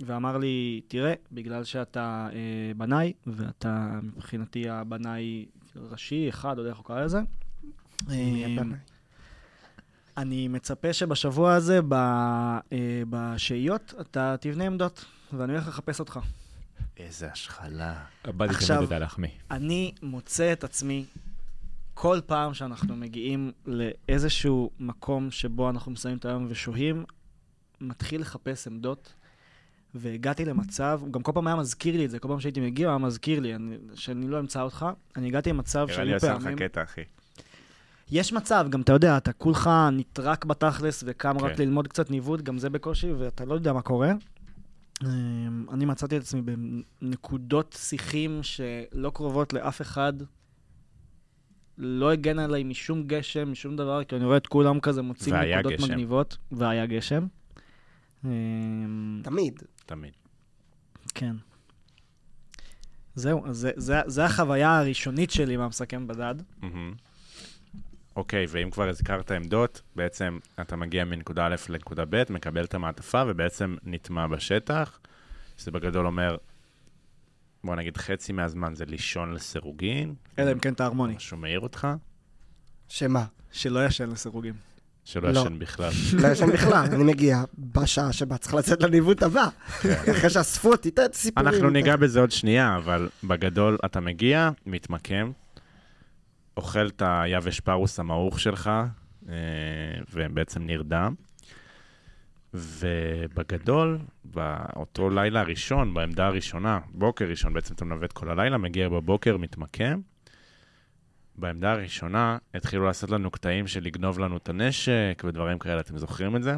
ואמר לי, תראה, בגלל שאתה בנאי, ואתה מבחינתי הבנאי ראשי אחד, עוד איך הוא קרא לזה. אני מצפה שבשבוע הזה, בשאיות, אתה תבנה עמדות, ואני הולך לחפש אותך. איזה השחלה. עכשיו, אני מוצא את עצמי, כל פעם שאנחנו מגיעים לאיזשהו מקום שבו אנחנו מסיים את היום ושוהים, מתחיל לחפש עמדות, והגעתי למצב, גם כל פעם היה מזכיר לי את זה, כל פעם שהייתי מגיע, היה מזכיר לי, שאני לא אמצא אותך, אני הגעתי למצב שהיו פעמים... אני עושה לך קטע, אחי. יש מצב, גם אתה יודע, אתה כולך נטרק בתכלס, וקם רק ללמוד קצת ניווט, גם זה בקושי, ואתה לא יודע מה קורה. אני מצאתי את עצמי בנקודות שיחים שלא קרובות לאף אחד, לא הגן עליי משום גשם, משום דבר, כי אני רואה את כולם כזה מוצאים נקודות מגניבות, והיה גשם. תמיד. כן. זהו, אז זה החוויה הראשונית שלי מהמסכם בדד. אוקיי, ואם כבר הזכרת עמדות, בעצם אתה מגיע מנקודה א' לנקודה ב', מקבל את המעטפה ובעצם נטמע בשטח, שזה בגדול אומר, בוא נגיד חצי מהזמן זה לישון לסירוגין. אלא אם כן אתה ערמוני. משהו מעיר אותך. שמה? שלא ישן לסירוגין. שלא ישן בכלל. לא ישן בכלל, אני מגיע בשעה שבה צריך לצאת לניווט הבא. אחרי שאספו אותי, תהיה את סיפורים. אנחנו ניגע בזה עוד שנייה, אבל בגדול אתה מגיע, מתמקם, אוכל את היבש פרוס המעוך שלך, ובעצם נרדם. ובגדול, באותו לילה הראשון, בעמדה הראשונה, בוקר ראשון, בעצם אתה מנווט כל הלילה, מגיע בבוקר, מתמקם. בעמדה הראשונה התחילו לעשות לנו קטעים של לגנוב לנו את הנשק ודברים כאלה, אתם זוכרים את זה?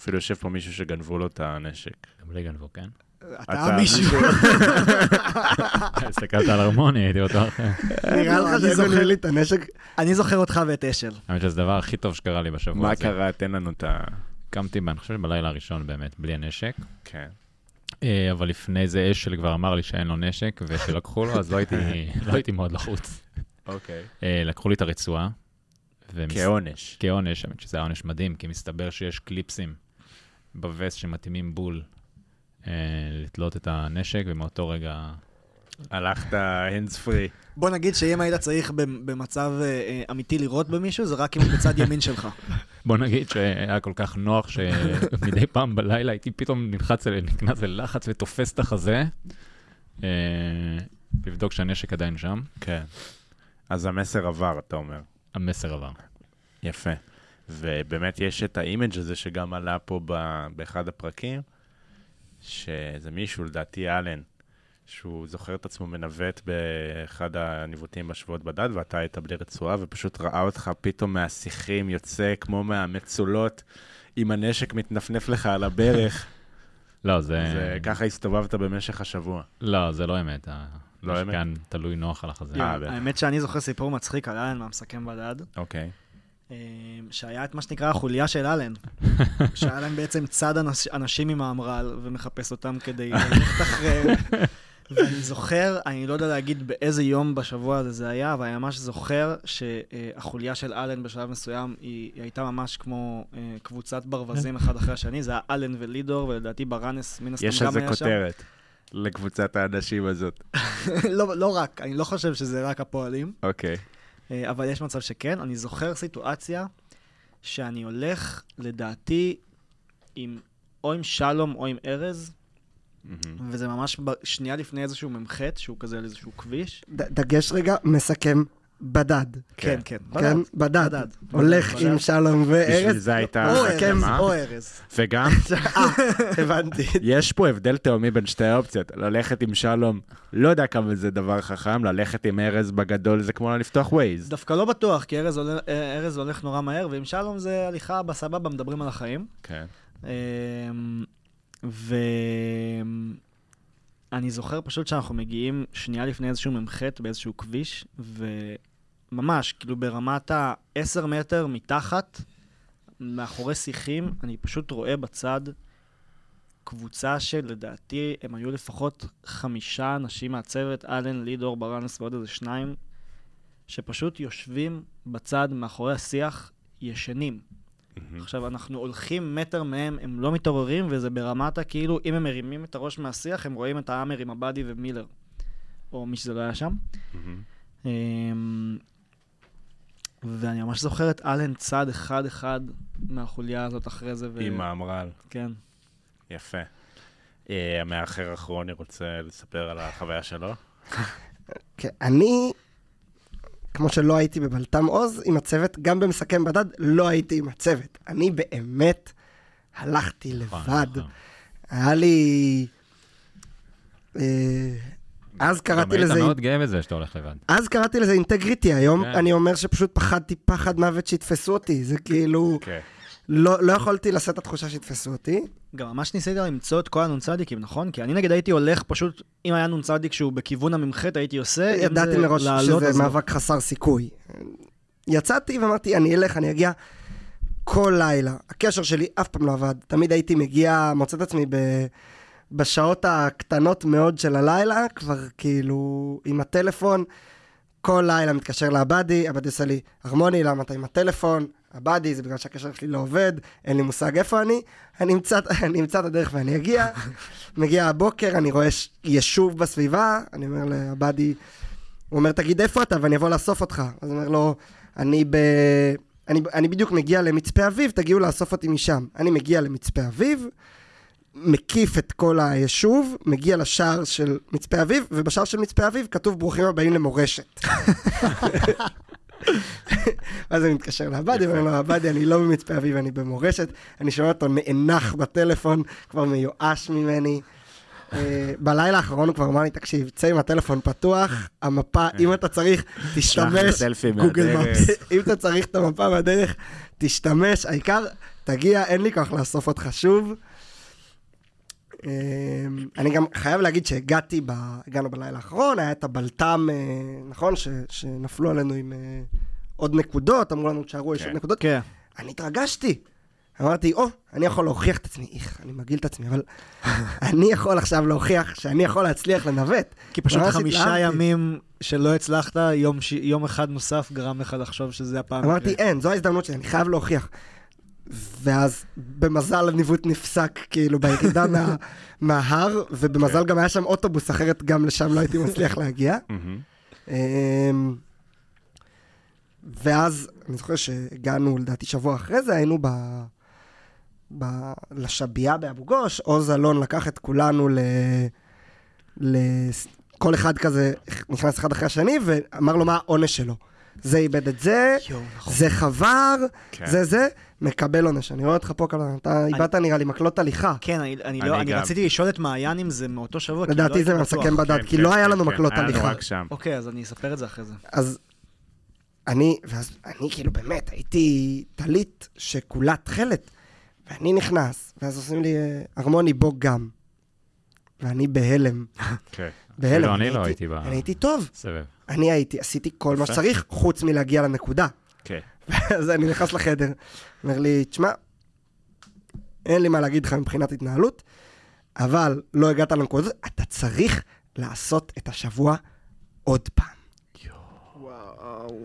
אפילו יושב פה מישהו שגנבו לו את הנשק. גם לי גנבו, כן? אתה מישהו. הסתכלת על הרמוני, הייתי אותו אחר. נראה לך שזוכר לי את הנשק. אני זוכר אותך ואת אשל. האמת שזה הדבר הכי טוב שקרה לי בשבוע הזה. מה קרה? תן לנו את ה... קמתי, אני חושב שבלילה הראשון באמת, בלי הנשק. כן. אבל לפני זה אשל כבר אמר לי שאין לו נשק ושלקחו לו, אז לא הייתי מאוד לחוץ. אוקיי. לקחו לי את הרצועה. כעונש. כעונש, האמת שזה היה עונש מדהים, כי מסתבר שיש קליפסים בווס שמתאימים בול לתלות את הנשק, ומאותו רגע... הלכת הנדס פרי. בוא נגיד שאם היית צריך במצב אמיתי לראות במישהו, זה רק אם הוא בצד ימין שלך. בוא נגיד שהיה כל כך נוח שמדי פעם בלילה הייתי פתאום נקנס ללחץ ותופס את החזה, לבדוק שהנשק עדיין שם. כן. אז המסר עבר, אתה אומר. המסר עבר. יפה. ובאמת יש את האימג' הזה שגם עלה פה באחד הפרקים, שזה מישהו, לדעתי אלן, שהוא זוכר את עצמו מנווט באחד הניווטים בשבועות בדד, ואתה היית בלי רצועה, ופשוט ראה אותך פתאום מהשיחים יוצא, כמו מהמצולות, עם הנשק מתנפנף לך על הברך. לא, זה... ככה הסתובבת במשך השבוע. לא, זה לא אמת. לא אמת? כאן תלוי נוח על החזה. האמת שאני זוכר סיפור מצחיק על אלן, מהמסכם בדד. אוקיי. שהיה את מה שנקרא החוליה של אלן, שאלן בעצם צד אנשים עם האמרל ומחפש אותם כדי ללכת אחריהם, ואני זוכר, אני לא יודע להגיד באיזה יום בשבוע הזה זה היה, אבל אני ממש זוכר שהחוליה של אלן בשלב מסוים היא הייתה ממש כמו קבוצת ברווזים אחד אחרי השני, זה היה אלן ולידור ולדעתי ברנס מן הסתם גם היה שם. יש איזה כותרת לקבוצת האנשים הזאת. לא רק, אני לא חושב שזה רק הפועלים. אוקיי. אבל יש מצב שכן, אני זוכר סיטואציה שאני הולך לדעתי או עם שלום או עם ארז, וזה ממש שנייה לפני איזשהו ממחת, שהוא כזה על איזשהו כביש. דגש רגע, מסכם בדד. כן, כן. בדד. הולך עם שלום וארז. בשביל זה הייתה... או ארז. וגם... הבנתי. יש פה הבדל תאומי בין שתי האופציות. ללכת עם שלום, לא יודע כמה זה דבר חכם, ללכת עם ארז בגדול זה כמו לפתוח ווייז. דווקא לא בטוח, כי ארז הולך נורא מהר, ועם שלום זה הליכה בסבבה, מדברים על החיים. כן. אני זוכר פשוט שאנחנו מגיעים שנייה לפני איזשהו ממחת באיזשהו כביש, וממש, כאילו ברמת ה-10 מטר מתחת, מאחורי שיחים, אני פשוט רואה בצד קבוצה שלדעתי הם היו לפחות 5 אנשים מהצוות, אלן, לידור, ברנס ועוד איזה 2, שפשוט יושבים בצד מאחורי השיח ישנים. עכשיו, אנחנו הולכים מטר מהם, הם לא מתעוררים, וזה ברמת כאילו, אם הם מרימים את הראש מהשיח, הם רואים את האמר עם הבאדי ומילר, או מי שזה לא היה שם. ואני ממש זוכר את אלן צד אחד מהחוליה הזאת אחרי זה. עם האמרל. כן. יפה. המאחר אחרוני רוצה לספר על החוויה שלו? אני... כמו שלא הייתי בבלטם עוז עם הצוות, גם במסכם בדד לא הייתי עם הצוות. אני באמת הלכתי לבד. היה לי... אז קראתי לזה... היית מאוד גאה בזה שאתה הולך לבד. אז קראתי לזה אינטגריטי. היום אני אומר שפשוט פחדתי פחד מוות שיתפסו אותי. זה כאילו... לא יכולתי לשאת התחושה שיתפסו אותי. גם ממש ניסיתי למצוא את כל הנונצדיקים, נכון? כי אני נגד הייתי הולך פשוט, אם היה נונצדיק שהוא בכיוון הממחת, הייתי עושה... ידעתי מראש שזה מאבק חסר סיכוי. יצאתי ואמרתי, אני אלך, אני אגיע כל לילה. הקשר שלי אף פעם לא עבד. תמיד הייתי מגיע, מוצאת עצמי בשעות הקטנות מאוד של הלילה, כבר כאילו עם הטלפון, כל לילה מתקשר לאבדי, אבדי עשה לי, ערמוני, למה אתה עם הטלפון? אבדי, זה בגלל שהקשר שלי לא עובד, אין לי מושג איפה אני אמצא את הדרך ואני אגיע, מגיע הבוקר, אני רואה יישוב בסביבה, אני אומר לאבדי, הוא אומר, תגיד איפה אתה ואני אבוא לאסוף אותך, אז הוא אומר לו, אני בדיוק מגיע למצפה אביב, תגיעו לאסוף אותי משם, אני מגיע למצפה אביב, מקיף את כל היישוב, מגיע לשער של מצפה אביב, ובשער של מצפה אביב כתוב ברוכים הבאים למורשת. אז אני מתקשר לעבדי, ואני אומר, עבדי, אני לא במצפה אביב, אני במורשת, אני שומע אותו נאנח בטלפון, כבר מיואש ממני. בלילה האחרון הוא כבר אמר לי, תקשיב, צא עם הטלפון פתוח, המפה, אם אתה צריך, תשתמש, גוגל מפס, אם אתה צריך את המפה בדרך, תשתמש, העיקר, תגיע, אין לי כוח לאסוף אותך שוב. אני גם חייב להגיד שהגענו בלילה האחרון, היה את הבלטם, נכון, שנפלו עלינו עם עוד נקודות, אמרו לנו, תשארו, יש עוד נקודות, אני התרגשתי, אמרתי, אני יכול להוכיח את עצמי, אני מגיל את עצמי, אבל אני יכול עכשיו להוכיח שאני יכול להצליח לנווט. כי פשוט 5 ימים שלא הצלחת, יום אחד נוסף גרם לך לחשוב שזה הפעם. אמרתי, אין, זו ההזדמנות שאני חייב להוכיח. ואז במזל הניווט נפסק כאילו בירידה מההר, ובמזל גם היה שם אוטובוס, אחרת גם לשם לא הייתי מצליח להגיע. ואז אני זוכר שהגענו לדעתי שבוע אחרי זה, היינו לשביעה באבו גוש, עוז אלון לקח את כולנו כל אחד כזה נכנס אחד אחרי השני ואמר לו מה העונש שלו. זה איבד את זה, זה חבר, זה, מקבל עונש. אני רואה אותך פה כלל, אתה איבדת נראה לי מקלות הליכה. כן, אני רציתי לשאול את מעיין אם זה מאותו שבוע. לדעתי זה מסכם בדעת, כי לא היה לנו מקלות הליכה. אוקיי, אז אני אספר את זה אחרי זה. אז אני, כאילו באמת, הייתי תלית שכולה תחלת, ואני נכנס, ואז עושים לי ערמוני בו גם, ואני בהלם. בהלם, אני הייתי טוב. סבב. אני עשיתי כל מה שצריך, חוץ מלהגיע לנקודה. כן. ואז אני נכנס לחדר, אומר לי, תשמע, אין לי מה להגיד לך מבחינת התנהלות, אבל לא הגעת לנקודה, אתה צריך לעשות את השבוע עוד פעם. וואו.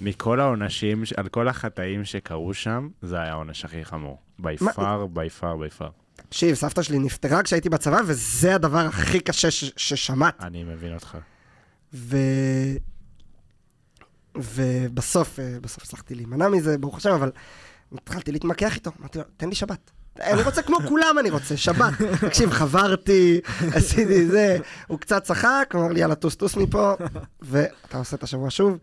מכל העונשים, על כל החטאים שקרו שם, זה היה העונש הכי חמור. ביי פאר. תקשיב, סבתא שלי נפטרה כשהייתי בצבא, וזה הדבר הכי קשה ששמעת. אני מבין אותך. ובסוף הצלחתי להימנע מזה, ברוך השם, אבל התחלתי להתמקח איתו, אמרתי לו, תן לי שבת. אני רוצה כמו כולם, אני רוצה שבת. תקשיב, חברתי, עשיתי זה, הוא קצת צחק, אמר לי, יאללה, טוס מפה, ואתה עושה את השבוע שוב,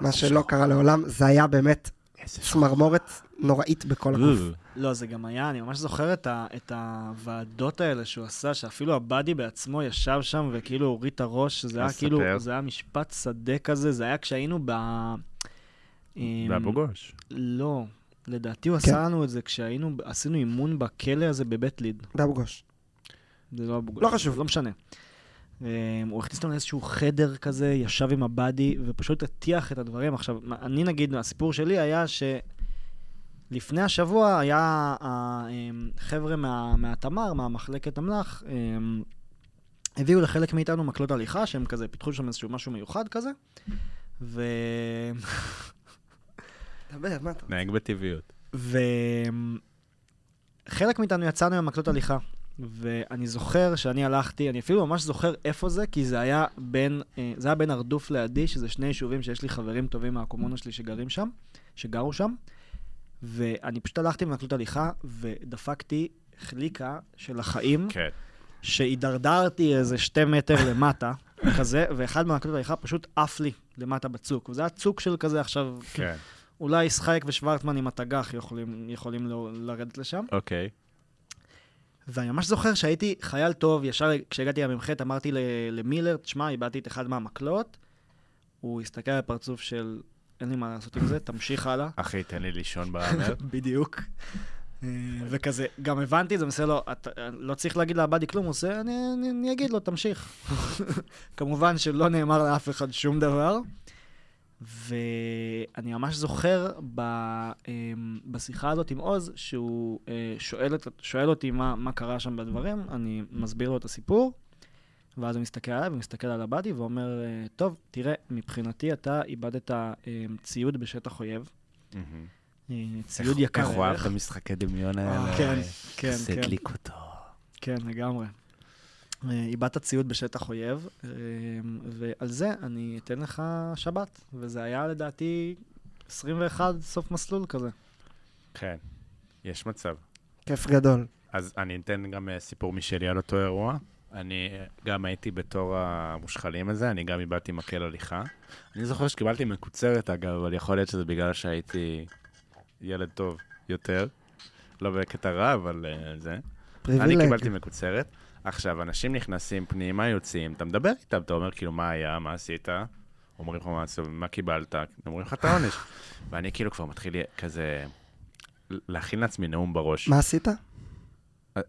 מה שלא קרה לעולם, זה היה באמת צמרמורת נוראית בכל הגוף. לא, זה גם היה, אני ממש זוכר את הוועדות האלה שהוא עשה, שאפילו הבאדי בעצמו ישב שם וכאילו הוריד את הראש, זה היה כאילו, זה היה משפט שדה כזה, זה היה כשהיינו באבו גוש. לא, לדעתי הוא עשה לנו את זה כשהיינו, עשינו אימון בכלא הזה בבית ליד. באבו גוש. זה לא אבו גוש. לא חשוב. לא משנה. הוא הכניס לנו איזשהו חדר כזה, ישב עם הבאדי ופשוט הטיח את הדברים. עכשיו, אני נגיד, הסיפור שלי היה ש... לפני השבוע היה החבר'ה מהתמר, מהמחלקת המלח, הביאו לחלק מאיתנו מקלות הליכה, שהם כזה פיתחו שם איזשהו משהו מיוחד כזה, ו... דבר, מה אתה? נהג בטבעיות. וחלק מאיתנו יצאנו עם מקלות הליכה, ואני זוכר שאני הלכתי, אני אפילו ממש זוכר איפה זה, כי זה היה בין ארדוף לידי, שזה שני יישובים שיש לי חברים טובים מהקומונה שלי שגרו שם, ואני פשוט הלכתי במקלות הליכה, ודפקתי חליקה של החיים, שהידרדרתי איזה 2 מטר למטה, כזה, ואחד מהמקלות הליכה פשוט עף לי למטה בצוק, וזה היה צוק של כזה עכשיו, אולי שחייק ושוורטמן עם התגח יכולים לרדת לשם. אוקיי. ואני ממש זוכר שהייתי חייל טוב, ישר כשהגעתי לממחת אמרתי למילר, תשמע, איבדתי את אחד מהמקלות, הוא הסתכל על הפרצוף של... אין לי מה לעשות עם זה, תמשיך הלאה. אחי, תן לי לישון באמר. בדיוק. וכזה, גם הבנתי, זה מסע לו, לא צריך להגיד לאבדי כלום, הוא עושה, אני אגיד לו, תמשיך. כמובן שלא נאמר לאף אחד שום דבר, ואני ממש זוכר בשיחה הזאת עם עוז, שהוא שואל אותי מה קרה שם בדברים, אני מסביר לו את הסיפור, ואז הוא מסתכל עליי ומסתכל על הבאדי ואומר, טוב, תראה, מבחינתי אתה איבדת ציוד בשטח אויב, ציוד יקר ערך. איך הוא אהב את המשחקי דמיון האלה? כן, כן. זה דליק אותו. כן, לגמרי. איבדת ציוד בשטח אויב, ועל זה אני אתן לך שבת, וזה היה לדעתי 21 סוף מסלול כזה. כן, יש מצב. כיף גדול. אז אני אתן גם סיפור משלי על אותו אירוע. אני גם הייתי בתור המושחלים הזה, אני גם איבדתי מקל הליכה. אני זוכר שקיבלתי מקוצרת אגב, אבל יכול להיות שזה בגלל שהייתי ילד טוב יותר. לא בקטע רע, אבל זה. אני קיבלתי מקוצרת. עכשיו, אנשים נכנסים פנימה, יוצאים, אתה מדבר איתם, אתה אומר כאילו, מה היה, מה עשית? אומרים לך, מה קיבלת? אומרים לך את העונש. ואני כאילו כבר מתחיל כזה להכין לעצמי נאום בראש. מה עשית?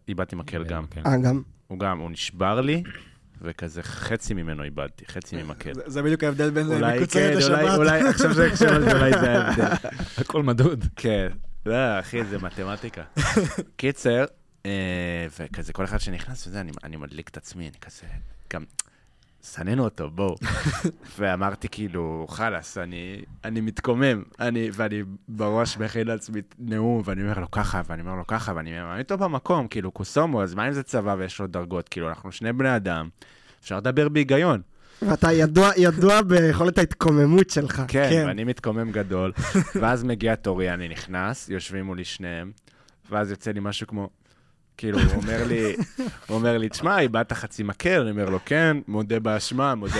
איבדתי מקל גם. גם? הוא נשבר לי, וכזה חצי ממנו איבדתי, חצי ממקל. זה בדיוק ההבדל בין זה מקוצרת לשבת. אולי, עכשיו זה ההבדל. הכל מדוד. כן. לא, אחי, זה מתמטיקה. קיצר, וכזה כל אחד שנכנס וזה, אני מדליק את עצמי, אני כזה, גם סננו אותו, בואו. ואמרתי כאילו, חלס, אני מתקומם, ואני בראש מכין לעצמי נאום, ואני אומר לו ככה, ואני אומר לו ככה, ואני אומר, אני טוב במקום, כאילו, קוסומו, אז מה אם זה צבא ויש לו דרגות? כאילו, אנחנו שני בני אדם, אפשר לדבר בהיגיון. ואתה ידוע ביכולת ההתקוממות שלך. כן, ואני מתקומם גדול, ואז מגיע תורי, אני נכנס, יושבים מולי שניהם, ואז יוצא לי משהו כמו, כאילו, הוא אומר לי, תשמע, איבדת חצי מקל, אני אומר לו, כן, מודה באשמה, בלה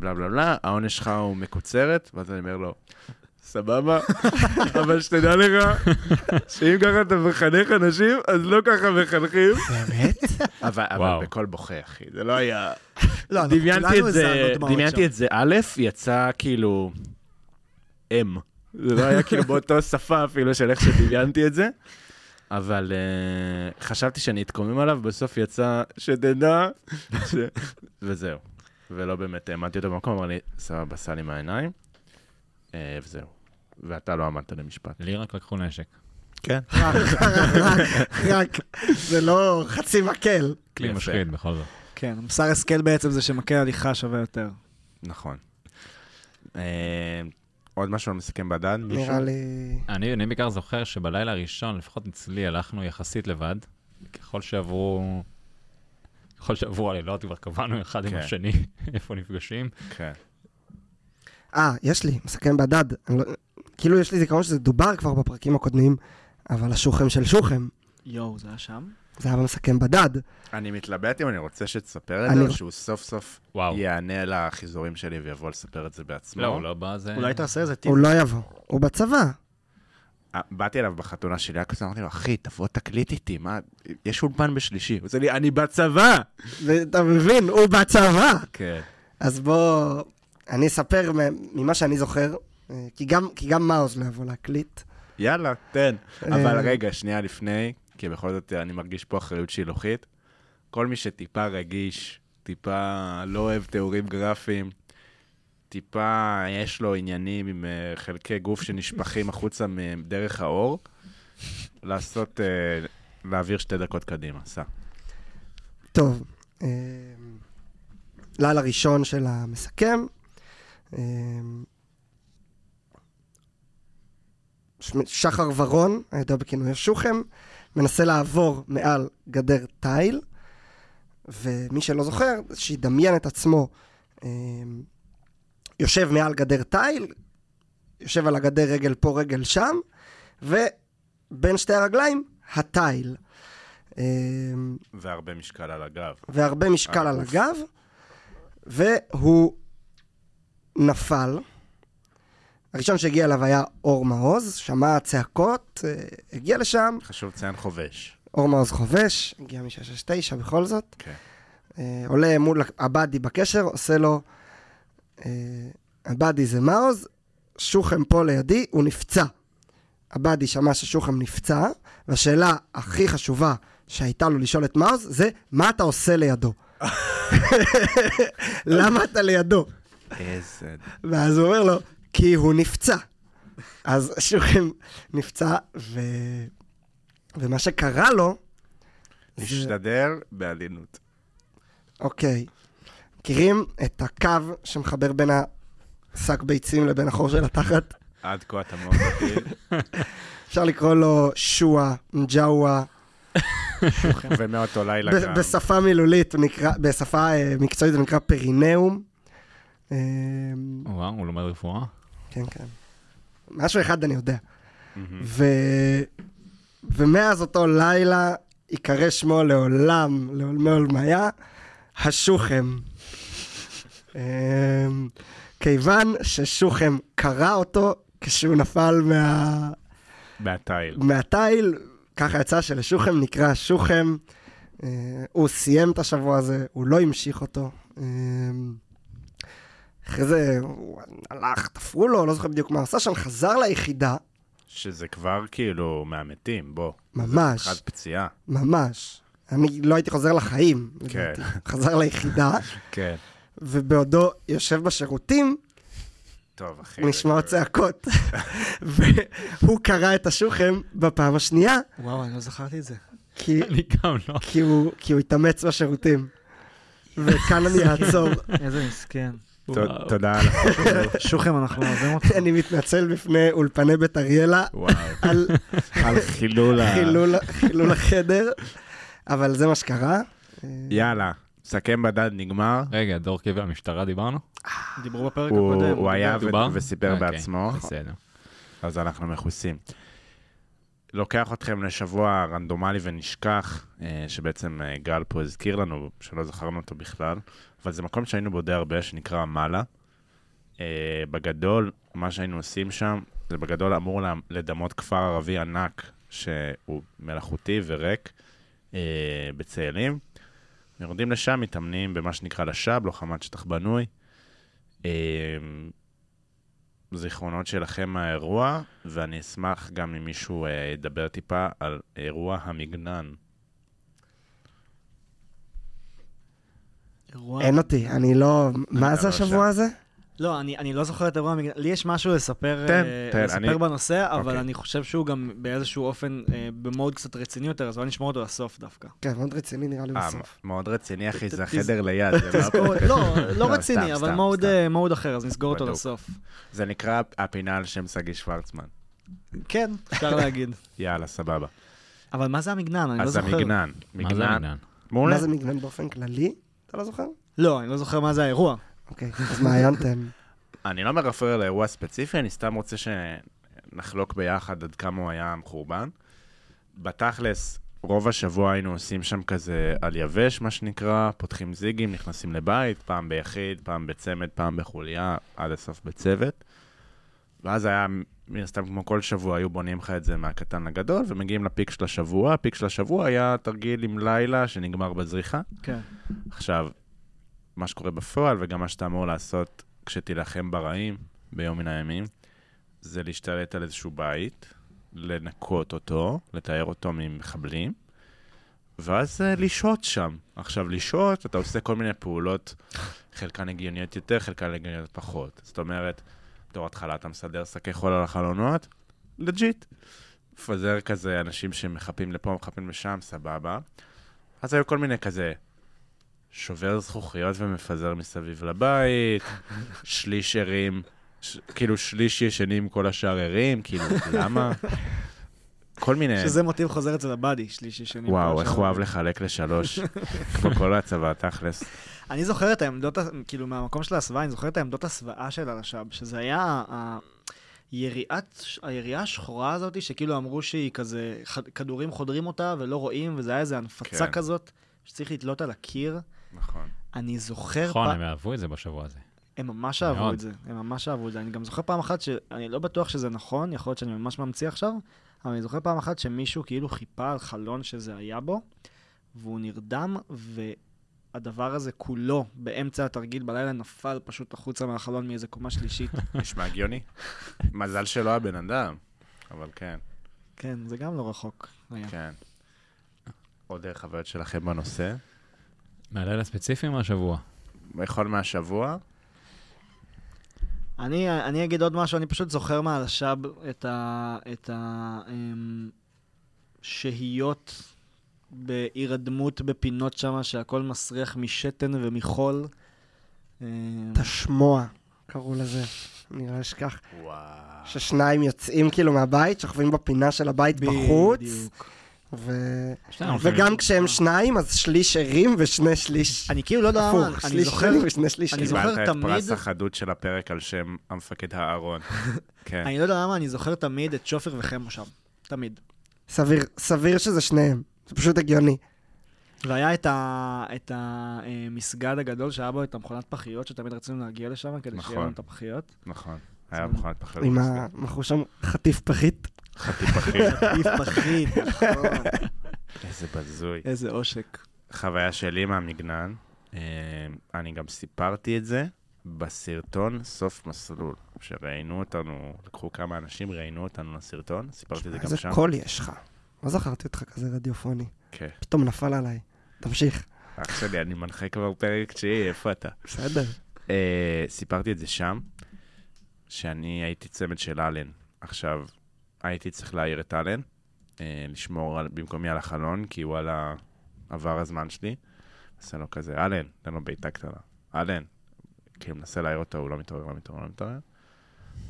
בלה בלה, העונש שלך הוא מקוצרת, ואז אני אומר לו, סבבה, אבל שתדע לך, שאם ככה אתה מחנך אנשים, אז לא ככה מחנכים. באמת? אבל בכל בוכה, אחי, זה לא היה... דמיינתי את זה, א', יצא כאילו, אם. זה לא היה כאילו באותה שפה אפילו של איך שדמיינתי את זה. אבל חשבתי שאני אתקומם עליו, בסוף יצא שדדה, וזהו. ולא באמת, עמדתי אותו במקום, אמר לי, סבבה, סע לי מהעיניים, וזהו. ואתה לא עמדת למשפט. לי רק לקחו נשק. כן. רק, זה לא חצי מקל. כלי משחיד בכל זאת. כן, המסר הסקל בעצם זה שמקל הליכה שווה יותר. נכון. עוד משהו מסכם בעדן? נראה לי... אני בעיקר זוכר שבלילה הראשון, לפחות אצלי, הלכנו יחסית לבד, ככל שעברו הלילות, כבר קבענו אחד עם השני, איפה נפגשים. כן. יש לי, מסכם בעדן. כאילו יש לי זיכרון שזה דובר כבר בפרקים הקודמים, אבל השוחם של שוחם. יואו, זה היה שם? זה היה במסכם בדד. אני מתלבט אם אני רוצה שתספר את זה, שהוא סוף סוף יענה על החיזורים שלי ויבוא לספר את זה בעצמו. לא, הוא לא בא, זה... אולי תעשה איזה טיפ. הוא לא יבוא, הוא בצבא. באתי אליו בחתונה שלי, כזה אמרתי לו, אחי, תבוא תקליט איתי, מה? יש אולפן בשלישי. הוא עושה לי, אני בצבא! אתה מבין, הוא בצבא! כן. אז בוא, אני אספר ממה שאני זוכר, כי גם מאוז לא יבוא להקליט. יאללה, תן. אבל רגע, שנייה לפני... כי בכל זאת אני מרגיש פה אחריות שילוחית. כל מי שטיפה רגיש, טיפה לא אוהב תיאורים גרפיים, טיפה יש לו עניינים עם חלקי גוף שנשפכים החוצה דרך האור, להעביר 2 דקות קדימה. סע. טוב. לילה ראשון של המסכם. שחר ורון, הידוע בכינוי שוחם, מנסה לעבור מעל גדר טייל, ומי שלא זוכר, שידמיין את עצמו, יושב מעל גדר טייל, יושב על הגדר רגל פה, רגל שם, ובין שתי הרגליים, הטייל. והרבה משקל על הגב. והוא נפל. הראשון שהגיע אליו היה אור מעוז, שמע צעקות, הגיע לשם. חשוב ציין חובש. אור מעוז חובש, הגיע מ-669 בכל זאת. כן. עולה מול הבאדי בקשר, עושה לו, הבאדי זה מעוז, שוחם פה לידי, הוא נפצע. הבאדי שמע ששוחם נפצע, והשאלה הכי חשובה שהייתה לו לשאול את מעוז, זה מה אתה עושה לידו? למה אתה לידו? איזה... ואז הוא אומר לו, כי הוא נפצע. אז שוכן נפצע, ומה שקרה לו... להשתדר בעדינות. אוקיי. מכירים את הקו שמחבר בין השק ביצים לבין החור של התחת? עד כה אתה מאוד מפעיל. אפשר לקרוא לו שואה, מג'אווה. ומאותו לילה גם. בשפה מילולית, בשפה מקצועית זה נקרא פרינאום. וואו, הוא לומד רפואה. כן, כן. משהו אחד אני יודע. ומאז אותו לילה יקרא שמו לעולם, לעולמי עולמיה, השוחם. כיוון ששוחם קרא אותו כשהוא נפל מהתיל, ככה יצא שלשוחם נקרא שוחם. הוא סיים את השבוע הזה, הוא לא המשיך אותו. אחרי זה הוא הלך, תפרו לו, לא זוכר בדיוק מה עשה שם, חזר ליחידה. שזה כבר כאילו מהמתים, בוא. ממש. חד פציעה. ממש. אני לא הייתי חוזר לחיים. כן. חזר ליחידה. כן. ובעודו יושב בשירותים. טוב, אחי. נשמע צעקות. והוא קרא את השוחם בפעם השנייה. וואו, אני לא זכרתי את זה. אני גם לא. כי הוא התאמץ בשירותים. וכאן אני אעצור. איזה מסכן. תודה על החוק. שוחם, אנחנו אוהבים אותך. אני מתנצל בפני אולפני בית אריאלה. וואו. על חילול החדר. אבל זה מה שקרה. יאללה, סכם בדד נגמר. רגע, דור קבע המשטרה דיברנו? דיברו בפרק הקודם. הוא היה וסיפר בעצמו. בסדר. אז אנחנו מכוסים. לוקח אתכם לשבוע רנדומלי ונשכח, שבעצם גל פה הזכיר לנו, שלא זכרנו אותו בכלל, אבל זה מקום שהיינו בו די הרבה, שנקרא מעלה. בגדול, מה שהיינו עושים שם, זה בגדול אמור לדמות כפר ערבי ענק, שהוא מלאכותי וריק, בצאלים. יורדים לשם, מתאמנים במה שנקרא לשב, לוחמת שטח בנוי. זיכרונות שלכם מהאירוע, ואני אשמח גם אם מישהו ידבר טיפה על אירוע המגנן. אין אותי, אני לא... מה זה השבוע הזה? לא, אני לא זוכר את אירוע המגנן. לי יש משהו לספר בנושא, אבל אני חושב שהוא גם באיזשהו אופן, במוד קצת רציני יותר, אז בוא נשמור אותו לסוף דווקא. כן, מאוד רציני נראה לי בסוף. מאוד רציני, אחי, זה החדר ליד. לא, לא רציני, אבל מוד אחר, אז נסגור אותו לסוף. זה נקרא הפינה על שם סגי שוורצמן. כן, אפשר להגיד. יאללה, סבבה. אבל מה זה המגנן? אני לא זוכר. אז המגנן. מה זה מגנן באופן כללי? אתה לא זוכר? לא, אני לא זוכר מה זה האירוע. אוקיי, אז מעיינתם. אני לא מרפר על האירוע הספציפי, אני סתם רוצה שנחלוק ביחד עד כמה הוא היה מחורבן. בתכלס, רוב השבוע היינו עושים שם כזה על יבש, מה שנקרא, פותחים זיגים, נכנסים לבית, פעם ביחיד, פעם בצמד, פעם בחוליה, עד הסוף בצוות. ואז היה, סתם כמו כל שבוע, היו בונים לך את זה מהקטן לגדול, ומגיעים לפיק של השבוע. הפיק של השבוע היה תרגיל עם לילה שנגמר בזריחה. כן. עכשיו, מה שקורה בפועל, וגם מה שאתה אמור לעשות כשתילחם ברעים ביום מן הימים, זה להשתלט על איזשהו בית, לנקות אותו, לתאר אותו ממחבלים, ואז לישות שם. עכשיו, לישות, אתה עושה כל מיני פעולות, חלקן הגיוניות יותר, חלקן הגיוניות פחות. זאת אומרת, בתור התחלה אתה מסדר שקי חול על החלונות, לג'יט. פזר כזה אנשים שמחפים לפה, מחפים לשם, סבבה. אז היו כל מיני כזה... שובר זכוכיות ומפזר מסביב לבית, שליש ערים, כאילו שליש ישנים כל השאר ערים, כאילו, למה? כל מיני... שזה מוטיב חוזר אצל הבאדי, שליש ישנים. וואו, איך הוא אוהב לחלק לשלוש, כמו כל הצבא, תכלס. אני זוכר את העמדות, כאילו, מהמקום של הסבא, אני זוכר את העמדות הסבאה של הרשב, שזה היה... היריעה השחורה הזאת, שכאילו אמרו שהיא כזה, כדורים חודרים אותה ולא רואים, וזה היה איזו הנפצה כזאת, שצריך לתלות על הקיר. נכון. אני זוכר... נכון, הם אהבו את זה בשבוע הזה. הם ממש אהבו את זה. הם ממש אהבו את זה. אני גם זוכר פעם אחת שאני לא בטוח שזה נכון, יכול להיות שאני ממש ממציא עכשיו, אבל אני זוכר פעם אחת שמישהו כאילו חיפה על חלון שזה היה בו, והוא נרדם, והדבר הזה כולו, באמצע התרגיל בלילה, נפל פשוט החוצה מהחלון מאיזה קומה שלישית. נשמע הגיוני. מזל שלא הבן אדם, אבל כן. כן, זה גם לא רחוק. כן. עוד חוויות שלכם בנושא? מהלילה ספציפי מהשבוע. בכל מהשבוע? אני אגיד עוד משהו, אני פשוט זוכר מהלשב את השהיות בעיר הדמות בפינות שם, שהכל מסריח משתן ומחול. תשמוע, קראו לזה. נראה שכך. ששניים יוצאים כאילו מהבית, שוכבים בפינה של הבית בחוץ. בדיוק. וגם כשהם שניים, אז שליש ערים ושני שליש. אני כאילו לא יודע מה, אני זוכר תמיד... את פרס החדות של הפרק על שם המפקד הארון. אני לא יודע מה, אני זוכר תמיד את שופר וחמו שם. תמיד. סביר שזה שניהם. זה פשוט הגיוני. והיה את המסגד הגדול שהיה בו את המכונת פחיות, שתמיד רצינו להגיע לשם כדי שיהיה לנו את הפחיות. נכון, היה מכונת פחיות. עם המחור שם חטיף פחית. חטיף פחית, נכון. איזה בזוי. איזה עושק. חוויה שלי מהמגנן, אני גם סיפרתי את זה בסרטון סוף מסלול. שראינו אותנו, לקחו כמה אנשים, ראינו אותנו לסרטון, סיפרתי את זה גם שם. איזה קול יש לך. לא זכרתי אותך כזה רדיופוני. כן. פתאום נפל עליי. תמשיך. אח שלי, אני מנחה כבר פרק שיהיה, איפה אתה? בסדר. סיפרתי את זה שם, שאני הייתי צמד של אלן. עכשיו... הייתי צריך להעיר את אלן, לשמור במקומי על החלון, כי הוא עבר הזמן שלי. עשה לו כזה, אלן, תן לו ביתה קטנה. אלן, כאילו מנסה להעיר אותו, הוא לא מתעורר.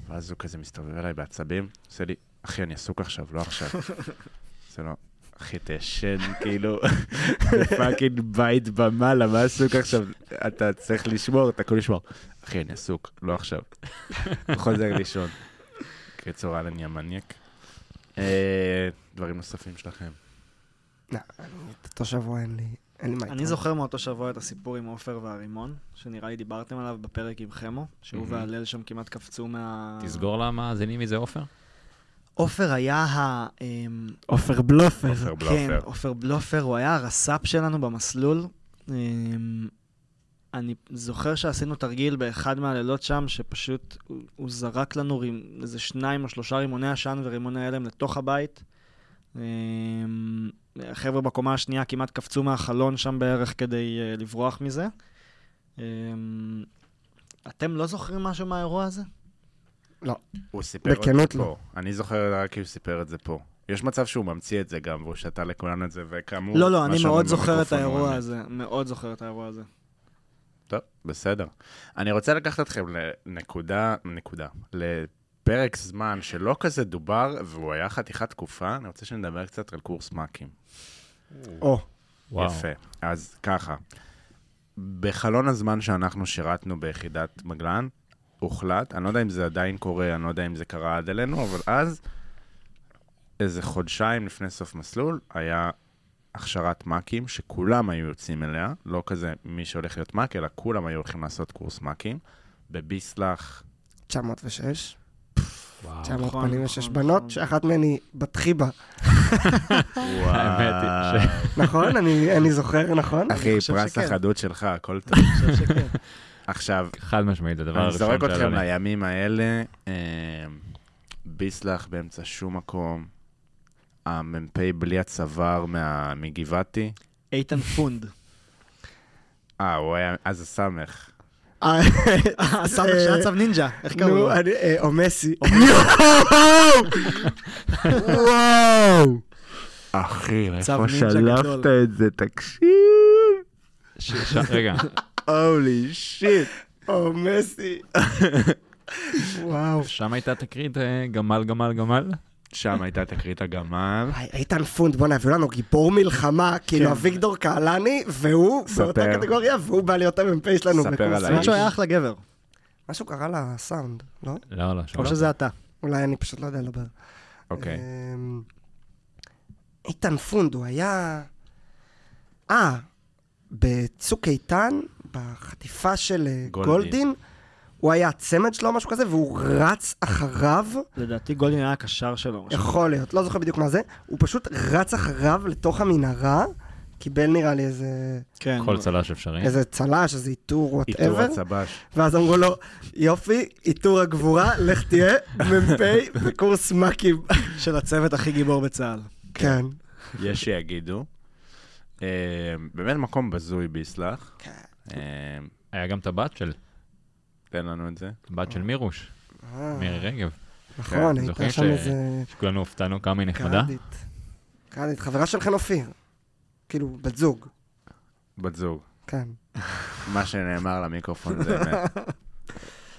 ואז הוא כזה מסתובב אליי בעצבים, עושה לי, אחי, אני עסוק עכשיו, לא עכשיו. עושה לו, אחי, תשן, כאילו, פאקינג בית במעלה, מה עסוק עכשיו? אתה צריך לשמור, אתה כל לשמור. אחי, אני עסוק, לא עכשיו. הוא חוזר לישון. כצורה אלן ימניאק. דברים נוספים שלכם. אותו שבוע אין לי מה איתו. אני זוכר מאותו שבוע את הסיפור עם עופר והרימון, שנראה לי דיברתם עליו בפרק עם חמו, שהוא והלל שם כמעט קפצו מה... תסגור למה, זה נימי זה עופר? עופר היה עופר בלופר. כן, עופר בלופר. הוא היה הרסאפ שלנו במסלול. אני זוכר שעשינו תרגיל באחד מהלילות שם, שפשוט הוא זרק לנו איזה 2 או 3 רימוני עשן ורימוני הלם לתוך הבית. החבר'ה בקומה השנייה כמעט קפצו מהחלון שם בערך כדי לברוח מזה. אתם לא זוכרים משהו מהאירוע הזה? לא. הוא סיפר את זה פה. אני זוכר רק כי הוא סיפר את זה פה. יש מצב שהוא ממציא את זה גם, והוא שתה לכולנו את זה, וכאמור... לא, אני מאוד זוכר את האירוע הזה. טוב, בסדר. אני רוצה לקחת אתכם לנקודה, לפרק זמן שלא כזה דובר, והוא היה חתיכת תקופה, אני רוצה שנדבר קצת על קורס מקים. יפה. אז ככה, בחלון הזמן שאנחנו שירתנו ביחידת מגלן, הוחלט, אני לא יודע אם זה עדיין קורה, אני לא יודע אם זה קרה עד אלינו, אבל אז, איזה חודשיים לפני סוף מסלול, היה... הכשרת מקים, שכולם היו יוצאים אליה, לא כזה מי שהולך להיות מק, אלא כולם היו הולכים לעשות קורס מקים, בביסלח... 906. 986 בנות, שאחת מהן בתחיבה. וואו. נכון? אני זוכר, נכון? אחי, פרס החדות שלך, הכל טוב. עכשיו... חד משמעית, הדבר הראשון שלנו. אני זורק אתכם לימים האלה, ביסלח באמצע שום מקום, הממפי בלי הצוואר מגבעתי. איתן פונד. הוא היה, אז הסמך. הסמך שהיה צו נינג'ה, איך קראו לו? או מסי. וואו! אחי, איפה שלפת את זה, תקשיב. רגע. הולי שיט. או מסי. וואו. שם הייתה תקרית גמל. שם הייתה תקרית הגמל. איתן פונד, בוא נעביר לנו גיבור מלחמה, כאילו אביגדור קהלני, והוא באותה קטגוריה, והוא בא להיות הממפה שלנו. ספר עליי. משהו היה אחלה גבר. משהו קרה לסאונד, לא? לא. או שזה אתה. אולי אני פשוט לא יודע לדבר. אוקיי. איתן פונד, הוא היה... בצוק איתן, בחטיפה של גולדין, הוא היה הצמד שלו, משהו כזה, והוא רץ אחריו. לדעתי גולדין היה הקשר שלו. יכול להיות, לא זוכר בדיוק מה זה. הוא פשוט רץ אחריו לתוך המנהרה, קיבל נראה לי איזה... כל צלש אפשרי. איזה צלש, איזה איתור, whatever. איתור הצבש. ואז אמרו לו, יופי, איתור הגבורה, לך תהיה ממפי בקורס מקים. של הצוות הכי גיבור בצהל. כן. יש שיגידו. באמת מקום בזוי ביסלח. כן. היה גם את הבת של... תן לנו את זה. בת של מירוש, מירי רגב. נכון, הייתה שם איזה... שכולנו הופתענו כמה היא נחמדה. קרדית, חברה של חן אופיר. כאילו, בת זוג. בת זוג. כן. מה שנאמר למיקרופון זה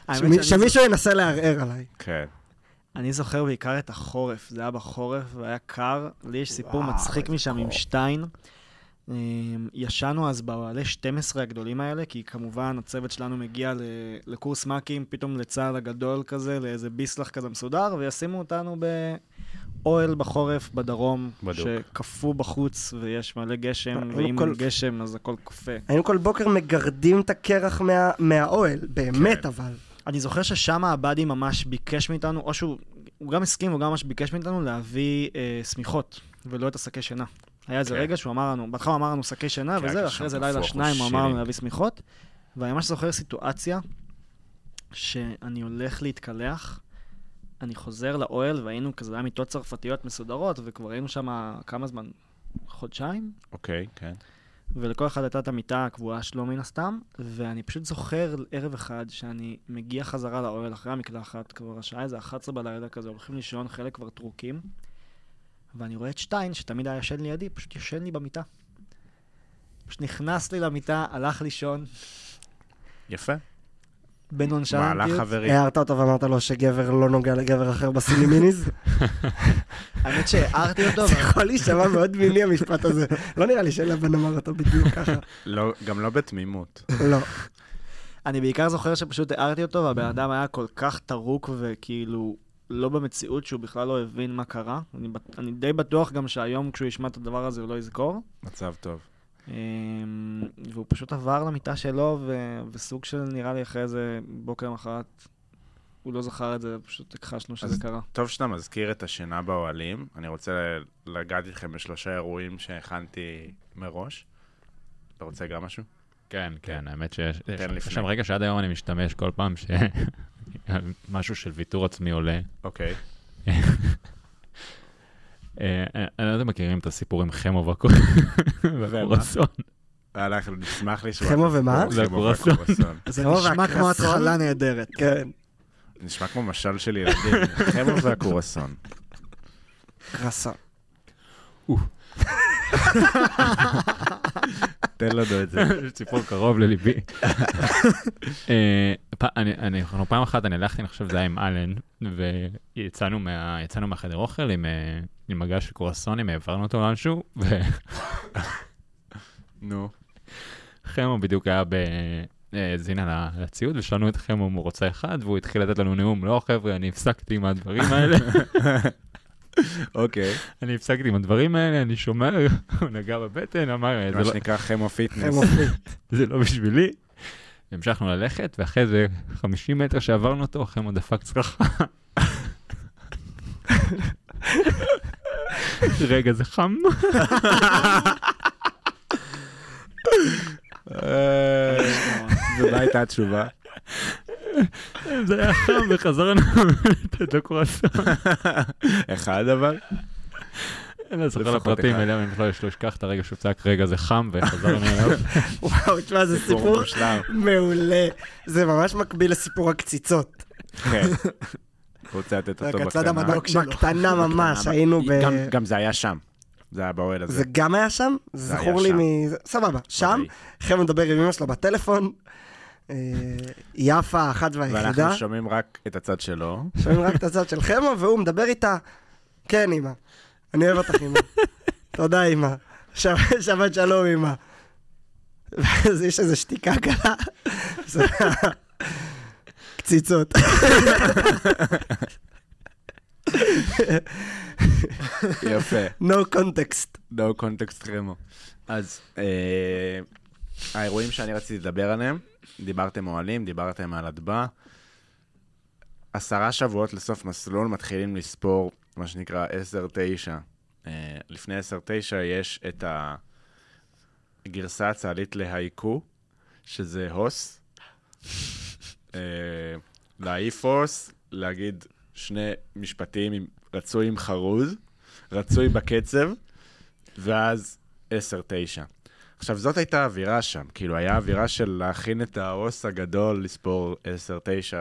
באמת. שמישהו ינסה להרער עליי. כן. אני זוכר בעיקר את החורף, זה היה בחורף והיה קר, לי יש סיפור מצחיק משם עם שטיין. ישנו אז בעלי 12 הגדולים האלה, כי כמובן הצוות שלנו מגיע לקורס מקים, פתאום לצהל הגדול כזה, לאיזה ביסלח כזה מסודר, וישימו אותנו באוהל בחורף בדרום, שקפו בחוץ ויש מלא גשם, ואם גשם אז הכל קופה. היינו כל בוקר מגרדים את הקרח מהאוהל, באמת אבל. אני זוכר ששם הבאדי ממש ביקש מאיתנו, או שהוא גם הסכים, הוא גם ממש ביקש מאיתנו להביא סמיכות, ולא את עסקי שינה. היה איזה רגע שהוא אמר לנו, בהתחלה אמר לנו עסקי שינה, וזה, אחרי זה לילה שניים הוא אמר לנו להביא סמיכות, ואני ממש זוכר סיטואציה, שאני הולך להתקלח, אני חוזר לאוהל, והיינו כזה, היה מיטות צרפתיות מסודרות, וכבר היינו שם כמה זמן, חודשיים? אוקיי, כן. ולכל אחד הייתה את המיטה הקבועה שלו מן הסתם, ואני פשוט זוכר ערב אחד שאני מגיע חזרה לאוהל אחרי המקלחת, כבר השעה איזה 11 בלילה כזה, הולכים לישון, חלק כבר טרוקים, ואני רואה את שטיין, שתמיד היה ישן לידי, פשוט ישן לי במיטה. פשוט נכנס לי למיטה, הלך לישון. יפה. בנונשלנטיות. מהלך חברים. הערת אותו ואמרת לו שגבר לא נוגע לגבר אחר בסילימיניז. האמת שהערתי אותו. זה יכול להישמע מאוד מיני המשפט הזה. לא נראה לי שלבן אמר אותו בדיוק ככה. לא, גם לא בתמימות. לא. אני בעיקר זוכר שפשוט הערתי אותו, והבן אדם היה כל כך טרוק וכאילו לא במציאות שהוא בכלל לא הבין מה קרה. אני די בטוח גם שהיום כשהוא ישמע את הדבר הזה הוא לא יזכור. מצב טוב. והוא פשוט עבר למיטה שלו, וסוג של נראה לי אחרי איזה בוקר מחרת, הוא לא זכר את זה, פשוט הכחשנו שזה קרה. טוב שאתה מזכיר את השינה באוהלים, אני רוצה לגעת איתכם בשלושה אירועים שהכנתי מראש. אתה רוצה גם משהו? כן, כן, האמת שיש שם רגע שעד היום אני משתמש כל פעם שמשהו של ויתור עצמי עולה. אוקיי. אתם מכירים את הסיפור עם חמו והקורסון? אנחנו נשמח לשמוע. חמו ומה? והקורסון. זה נשמע כמו התחלה נהדרת. כן. נשמע כמו משל של ילדים. חמו והקורסון. קרסון. תן לנו את זה. סיפור קרוב לליבי. אנחנו פעם אחת, אני הלכתי, אני חושב זה היה עם אלן, ויצאנו מהחדר אוכל עם מגש של קורסונים, העברנו אותו לאנשהו, נו. חמו בדיוק היה בזין על הציוד, ושלנו את חמו מורוצה אחד, והוא התחיל לתת לנו נאום, לא חבר'ה, אני הפסקתי עם הדברים האלה. אוקיי. אני הפסקתי עם הדברים האלה, אני שומר, הוא נגע בבטן, אמר... מה שנקרא חמו פיטנס. זה לא בשבילי. המשכנו ללכת, ואחרי זה 50 מטר שעברנו אותו, חמו דפק צרחה. רגע, זה חם. זו לא הייתה התשובה. זה היה חם וחזרנו את הקורסון. אחד אבל? אני זוכר לפרטים, אליה ממכלו יש לו אשכח את הרגע שופצק, רגע זה חם וחזרנו אליו. וואו, תשמע, זה סיפור מעולה. זה ממש מקביל לסיפור הקציצות. כן. רוצה לתת אותו בקטנה. בקטנה ממש, היינו ב... גם זה היה שם. זה היה באוהל הזה. זה גם היה שם? זה זכור לי מ... סבבה, שם. חמו מדבר עם אמא שלו בטלפון. יפה, אחת והיחידה. ואנחנו שומעים רק את הצד שלו. שומעים רק את הצד של חמו, והוא מדבר איתה, כן, אמא. אני אוהב אותך, אמא. תודה, אמא. שבת שלום, אמא. ואז יש איזו שתיקה קלה. קציצות. יפה. No context. No context, חמו. אז האירועים שאני רציתי לדבר עליהם, דיברתם אוהלים, דיברתם על הדבא. 10 שבועות לסוף מסלול מתחילים לספור, מה שנקרא 10-9. לפני 10-9 יש את הגרסה הצהלית להייקו, שזה הוס. להעיף הוס, להגיד שני משפטים רצוי עם חרוז, רצוי בקצב, ואז 10-9. עכשיו, זאת הייתה האווירה שם, כאילו, היה האווירה של להכין את האוס הגדול, לספור 10-9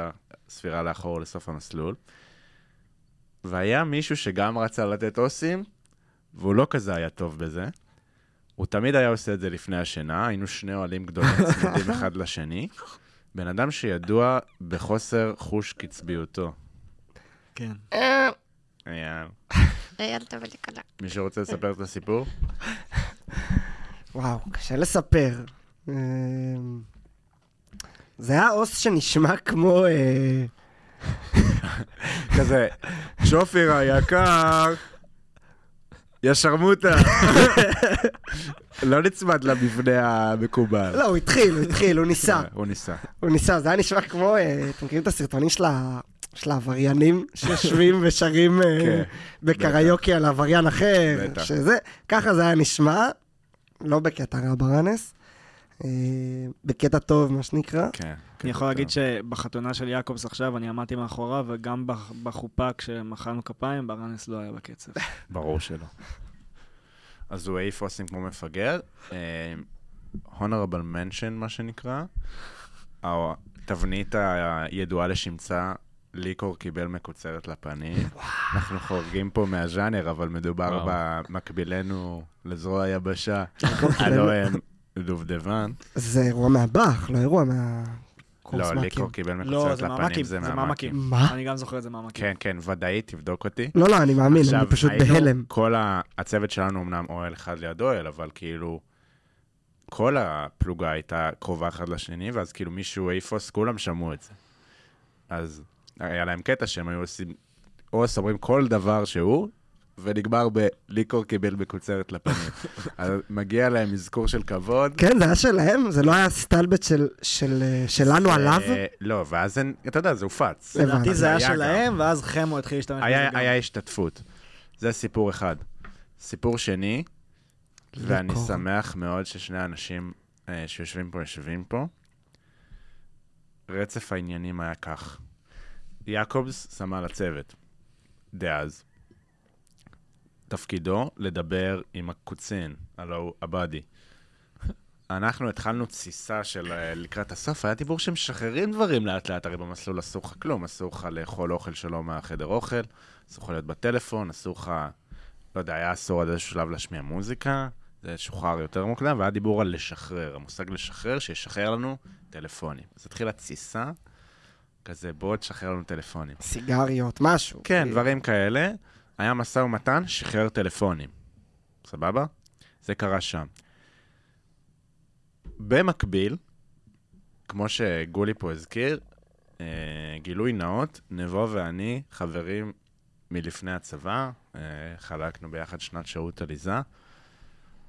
ספירה לאחור לסוף המסלול, והיה מישהו שגם רצה לתת אוסים, והוא לא כזה היה טוב בזה, הוא תמיד היה עושה את זה לפני השינה, היינו שני אוהלים גדולים צמידים אחד לשני, בן אדם שידוע בחוסר חוש קצביותו. כן. אייל. אייל, תבוא לי קלה. מישהו רוצה לספר את הסיפור? וואו, קשה לספר. זה היה אוס שנשמע כמו... כזה, שופר היקר, ישרמותה. לא נצמד למבנה המקובל. לא, הוא התחיל, הוא ניסה. הוא ניסה, זה היה נשמע כמו, אתם מכירים את הסרטונים של העבריינים שיושבים ושרים בקריוקי על עבריין אחר, שזה, ככה זה היה נשמע, לא בקטע רברנס, בקטע טוב, מה שנקרא. אני יכול להגיד שבחתונה של יעקובס עכשיו אני עמדתי מאחורה, וגם בחופה כשמחרנו כפיים, ברנס לא היה בקצב. ברור שלא. אז הוא העיף עושים כמו מפגר, honorable mention מה שנקרא, התבנית הידועה לשמצה, ליקור קיבל מקוצרת לפנים, אנחנו חורגים פה מהז'אנר, אבל מדובר במקבילנו לזרוע יבשה, הלא הם דובדבן. זה אירוע מהבח, לא אירוע מה... לא, ליקור קיבל מקוצרת לפנים, זה מעמקים. מה? אני גם זוכר את זה מעמקים. כן, כן, ודאי, תבדוק אותי. לא, אני מאמין, אני פשוט בהלם. כל הצוות שלנו אמנם אוהל אחד ליד אוהל, אבל כאילו... כל הפלוגה הייתה קרובה אחד לשני, ואז כאילו מישהו איפוס, כולם שמעו את זה. אז היה להם קטע שהם היו עושים, או סברים כל דבר שהוא, ונגמר בליקור קיבל בקוצרת לפנים. אז מגיע להם מזכור של כבוד. כן, זה היה שלהם? זה לא היה סטלבט שלנו עליו? לא, ואז אתה יודע, זה הופץ. לדעתי זה היה שלהם, ואז חמו התחיל להשתמש. היה השתתפות. זה סיפור אחד. סיפור שני, ואני שמח מאוד ששני האנשים שיושבים פה, רצף העניינים היה כך. יעקובס שמה לצוות. דאז. תפקידו לדבר עם הקוצין, הלו הבאדי. אנחנו התחלנו תסיסה של לקראת הסוף, היה דיבור שמשחררים דברים לאט לאט, הרי במסלול אסור לך כלום, אסור לך לאכול אוכל שלו מהחדר אוכל, אסור לך להיות בטלפון, אסור לך... לא יודע, היה אסור עד איזשהו שלב להשמיע מוזיקה, זה שוחרר יותר מוקדם, והיה דיבור על לשחרר, המושג לשחרר, שישחרר לנו טלפונים. אז התחילה תסיסה, כזה בוא תשחרר לנו טלפונים. סיגריות, משהו. כן, דברים כאלה. היה מסע ומתן, שחרר טלפונים. סבבה? זה קרה שם. במקביל, כמו שגולי פה הזכיר, גילוי נאות, נבוא ואני חברים מלפני הצבא, חלקנו ביחד שנת שירות עליזה,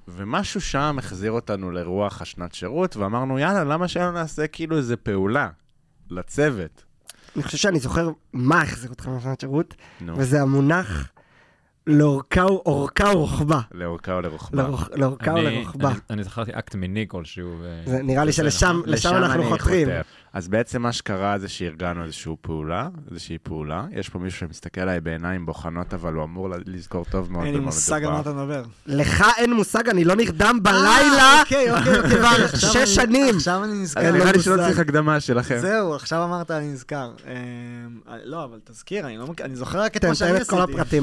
ומשהו שם החזיר אותנו לרוח השנת שירות, ואמרנו, יאללה, למה שלא נעשה כאילו איזו פעולה לצוות? אני חושב שאני זוכר מה החזיר אותך מהשנת שירות, וזה המונח לאורכה ולרוחבה. לאורכה ולרוחבה. אני זכרתי אקט מיני כלשהו. נראה לי שלשם אנחנו חותכים. אז בעצם מה שקרה זה שארגנו איזושהי פעולה. יש פה מישהו שמסתכל עליי בעיניים בוחנות, אבל הוא אמור לזכור טוב מאוד. אין לי מושג על מה אתה מדבר. לך אין מושג, אני לא נרדם בלילה כבר 6 שנים. עכשיו אני נזכר. אני נראה לי שלא צריך הקדמה שלכם. זהו, עכשיו אמרת אני נזכר. לא, אבל תזכיר, אני זוכר רק את מה שאני עשיתי.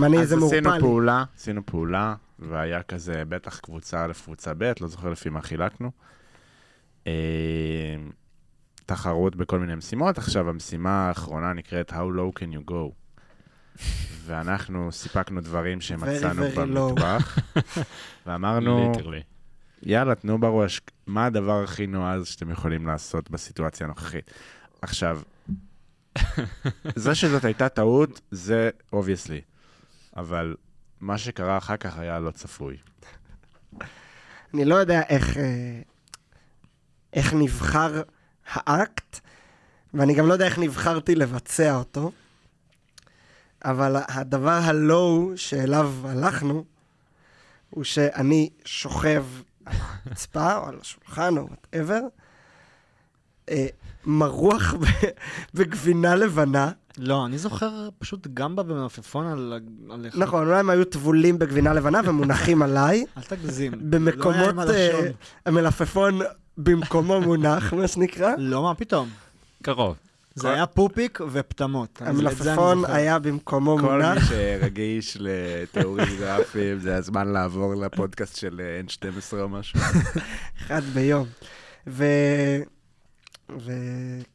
עשינו פעולה, והיה כזה בטח קבוצה א', קבוצה ב', לא זוכר לפי מה חילקנו. תחרות בכל מיני משימות. עכשיו המשימה האחרונה נקראת How Low Can You Go? ואנחנו סיפקנו דברים שמצאנו במטבח, ואמרנו, יאללה, תנו בראש, מה הדבר הכי נועז שאתם יכולים לעשות בסיטואציה הנוכחית? עכשיו, זה שזאת הייתה טעות, זה obviously. אבל מה שקרה אחר כך היה לא צפוי. אני לא יודע איך נבחר האקט, ואני גם לא יודע איך נבחרתי לבצע אותו, אבל הדבר הלא שאליו הלכנו, הוא שאני שוכב על הרצפה או על השולחן או whatever, מרוח בגבינה לבנה. לא, אני זוכר פשוט גמבה במנפפון עליך. נכון, אולי הם היו טבולים בגבינה לבנה ומונחים עליי. אל תגזים. במקומות, המלפפון במקומו מונח, מה שנקרא. לא, מה פתאום? קרוב. זה היה פופיק ופטמות. המלפפון היה במקומו מונח. כל מי שרגיש לתיאורים גרפיים, זה הזמן לעבור לפודקאסט של N12 או משהו. אחד ביום.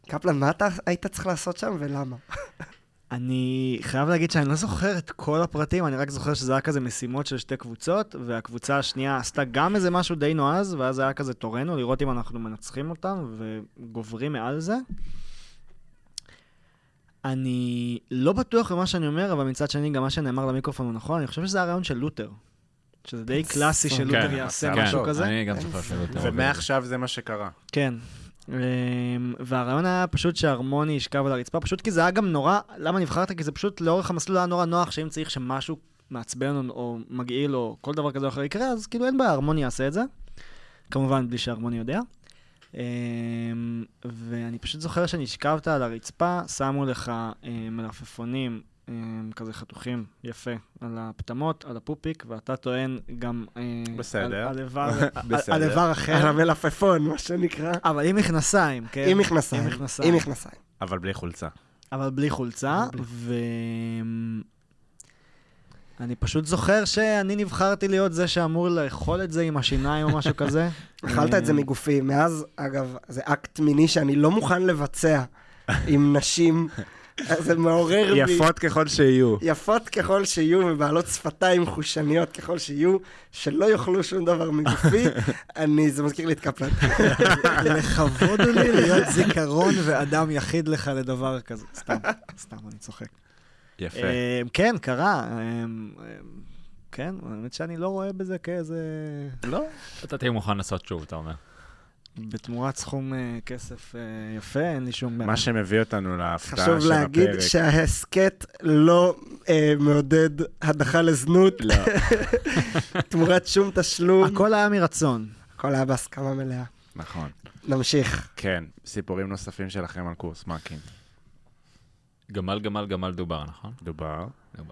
וקפלן, מה אתה היית צריך לעשות שם ולמה? אני חייב להגיד שאני לא זוכר את כל הפרטים, אני רק זוכר שזה היה כזה משימות של שתי קבוצות, והקבוצה השנייה עשתה גם איזה משהו די נועז, ואז היה כזה תורנו לראות אם אנחנו מנצחים אותם וגוברים מעל זה. אני לא בטוח במה שאני אומר, אבל מצד שני גם מה שנאמר למיקרופון הוא נכון, אני חושב שזה הרעיון של לותר. שזה די קלאסי של לותר יעשה משהו כזה. אני גם זוכר של לותר. ומעכשיו זה מה שקרה. כן. והרעיון היה פשוט שהרמוני ישכב על הרצפה, פשוט כי זה היה גם נורא, למה נבחרת? כי זה פשוט לאורך המסלול היה נורא נוח, שאם צריך שמשהו מעצבן או מגעיל או כל דבר כזה אחר יקרה, אז כאילו אין בעיה, הרמוני יעשה את זה, כמובן בלי שהרמוני יודע. ואני פשוט זוכר שנשכבת על הרצפה, שמו לך מלפפונים כזה חתוכים יפה על הפטמות, על הפופיק, ואתה טוען גם על איבר אחר, על המלפפון, מה שנקרא. אבל עם מכנסיים, כן? עם מכנסיים, עם מכנסיים. אבל בלי חולצה. אבל בלי חולצה, אני פשוט זוכר שאני נבחרתי להיות זה שאמור לאכול את זה עם השיניים או משהו כזה. אכלת את זה מגופי. מאז, אגב, זה אקט מיני שאני לא מוכן לבצע עם נשים. זה מעורר בי... יפות ככל שיהיו. יפות ככל שיהיו, ובעלות שפתיים חושניות ככל שיהיו, שלא יאכלו שום דבר מגופי. זה מזכיר לי את קפלן. לכבוד לי להיות זיכרון ואדם יחיד לך לדבר כזה. סתם, אני צוחק. יפה. כן, קרה. כן, האמת שאני לא רואה בזה כאיזה... לא. אתה תהיה מוכן לעשות שוב, אתה אומר. בתמורת סכום כסף יפה, אין לי שום... מה שמביא אותנו להפתעה של הפרק. חשוב להגיד שההסקט לא מעודד הדחה לזנות. לא. תמורת שום תשלום. הכל היה מרצון. הכל היה בהסכמה מלאה. נכון. נמשיך. כן, סיפורים נוספים שלכם על קורס מאקינג. גמל, גמל, גמל דובר, נכון? דובר. דובר.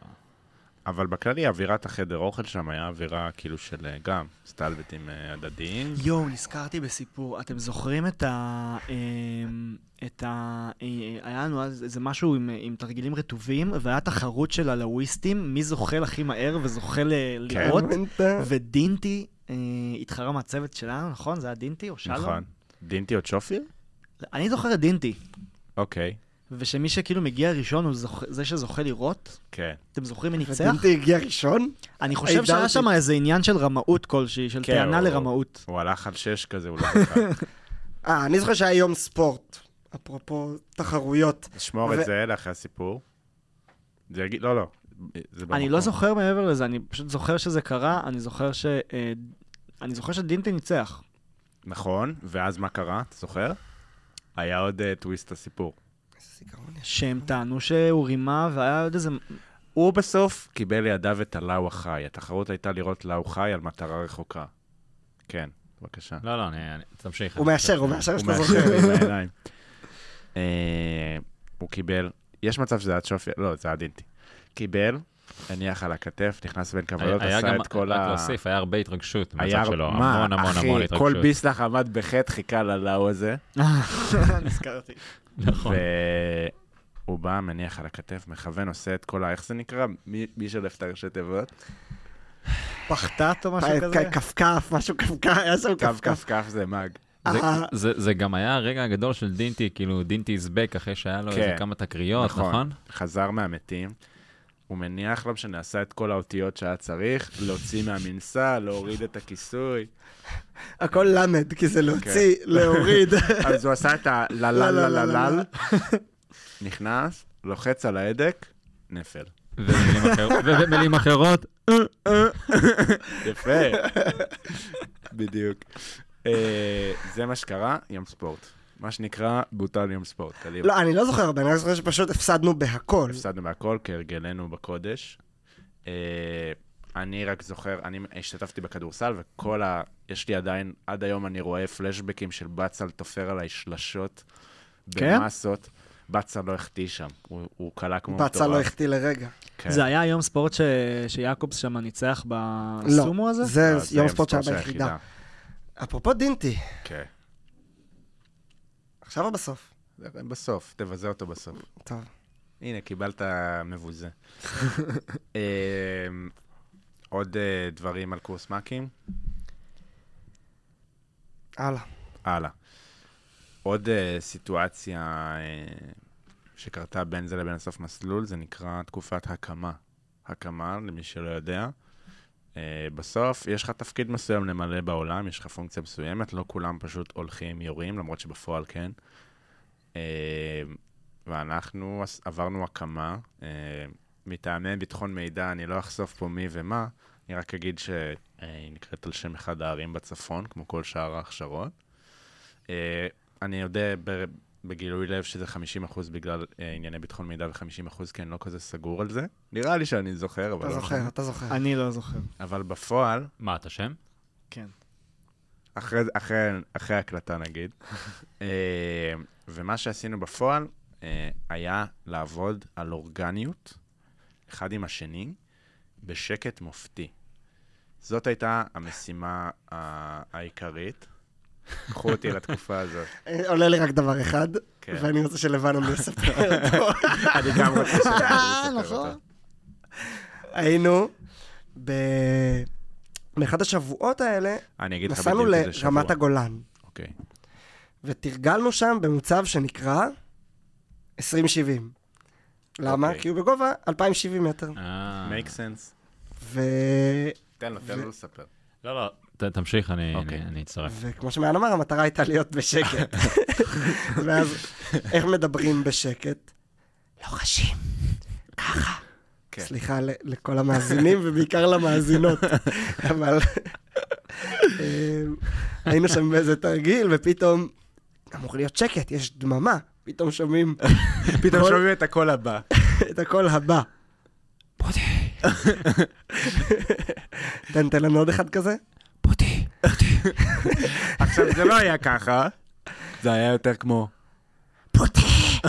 אבל בכללי, אווירת החדר אוכל שם היה אווירה כאילו של גם סטלבטים הדדיים. יואו, נזכרתי בסיפור. אתם זוכרים את ה... היה לנו איזה משהו עם תרגילים רטובים, והיה תחרות של הלאויסטים, מי זוכל הכי מהר וזוכל לראות. ודינתי התחרה מהצוות שלנו, נכון? זה היה דינתי או שלום? נכון. דינתי או צ'ופיר? אני זוכר את דינתי. אוקיי. ושמי שכאילו מגיע ראשון הוא זה שזוכה לראות. כן. אתם זוכרים מי ניצח? ודינתי הגיע ראשון? אני חושב שהיה שם איזה עניין של רמאות כלשהי, של טענה לרמאות. הוא הלך על 6 כזה, הוא לא זוכר. אני זוכר שהיה יום ספורט, אפרופו תחרויות. תשמור את זה לאחרי הסיפור. זה יגיד, לא, לא. אני לא זוכר מעבר לזה, אני פשוט זוכר שזה קרה, אני זוכר שדינתי ניצח. נכון, ואז מה קרה? אתה זוכר? היה עוד טוויסט הסיפור. שהם טענו שהוא רימה והיה עוד איזה... הוא בסוף קיבל לידיו את הלאו החי. התחרות הייתה לראות לאו חי על מטרה רחוקה. כן, בבקשה. לא, לא, תמשיך. הוא מאשר שאתה זוכר. עם העיניים. הוא קיבל... יש מצב שזה היה צ'ופי... לא, זה היה דינתי. קיבל, הניח על הכתף, נכנס בין כבלות, עשה את כל ה... היה הרבה התרגשות במצב שלו. המון, המון, המון התרגשות. כל ביסלח עמד בחטא, חיכה ללאו הזה. נזכרתי. נכון. והוא בא, מניח על הכתף, מכוון, עושה את כל איך זה נקרא? מי שולף את הראשי תיבות? פחתת או משהו כזה? קפקף, משהו קפקף, היה שם קפקף. קפקף זה מאג. זה גם היה הרגע הגדול של דינתי, כאילו דינתי הזבק אחרי שהיה לו איזה כמה תקריות, נכון? חזר מהמתים, הוא מניח לא משנה, עשה את כל האותיות שהיה צריך, להוציא מהמנסה, להוריד את הכיסוי. הכל למד, כי זה להוציא, להוריד. אז הוא עשה את הללללללל, נכנס, לוחץ על ההדק, נפל. ובמילים אחרות. יפה. בדיוק. זה מה שקרה, ים ספורט. מה שנקרא בוטל יום ספורט. לא, אני לא זוכר הרבה, אני זוכר שפשוט הפסדנו בהכל. הפסדנו בהכל, כהרגלנו בקודש. אני רק זוכר, אני השתתפתי בכדורסל, וכל ה... יש לי עדיין, עד היום אני רואה פלשבקים של בצל תופר עליי שלשות במסות. בצל לא החטיא שם, הוא קלה כמו מטורף. בצל לא החטיא לרגע. זה היה יום ספורט שיעקובס שם ניצח בסומו הזה? לא, זה יום ספורט שהיה ביחידה. אפרופו דינתי. כן. עכשיו או בסוף? בסוף, תבזה אותו בסוף. טוב. הנה, קיבלת מבוזה. עוד דברים על קורס מקים? הלאה. הלאה. עוד סיטואציה שקרתה בין זה לבין הסוף מסלול, זה נקרא תקופת הקמה. הקמה, למי שלא יודע. בסוף יש לך תפקיד מסוים למלא בעולם, יש לך פונקציה מסוימת, לא כולם פשוט הולכים, יורים, למרות שבפועל כן. ואנחנו עברנו הקמה, מטעמי ביטחון מידע, אני לא אחשוף פה מי ומה, אני רק אגיד שנקראת על שם אחד הערים בצפון, כמו כל שאר ההכשרות. אני יודע בגילוי לב שזה 50% בגלל ענייני ביטחון מידע ו-50% כי אני לא כזה סגור על זה. נראה לי שאני זוכר, אבל... אתה זוכר. אני לא זוכר. אבל בפועל... מה, אתה שם? כן. אחרי הקלטה נגיד. ומה שעשינו בפועל היה לעבוד על אורגניות, אחד עם השני, בשקט מופתי. זאת הייתה המשימה העיקרית. קחו אותי לתקופה הזאת. עולה לי רק דבר אחד, ואני רוצה שלבנון יספר אותו. אני גם רוצה שלבנון יספר אותו. היינו, באחד השבועות האלה, נסענו לרמת הגולן. אוקיי. ותרגלנו שם במוצב שנקרא 2070. למה? כי הוא בגובה 2,070 מטר. make sense. תן לו לספר. לא. תמשיך, אני אצטרף. וכמו שמען אמר, המטרה הייתה להיות בשקט. ואז, איך מדברים בשקט? לא חשים. ככה. סליחה לכל המאזינים, ובעיקר למאזינות. אבל היינו שם באיזה תרגיל, ופתאום אמור להיות שקט, יש דממה. פתאום שומעים את הקול הבא. את הקול הבא. בודי. תן לנו עוד אחד כזה. בודי, בודי. עכשיו, זה לא היה ככה. זה היה יותר כמו... בודי,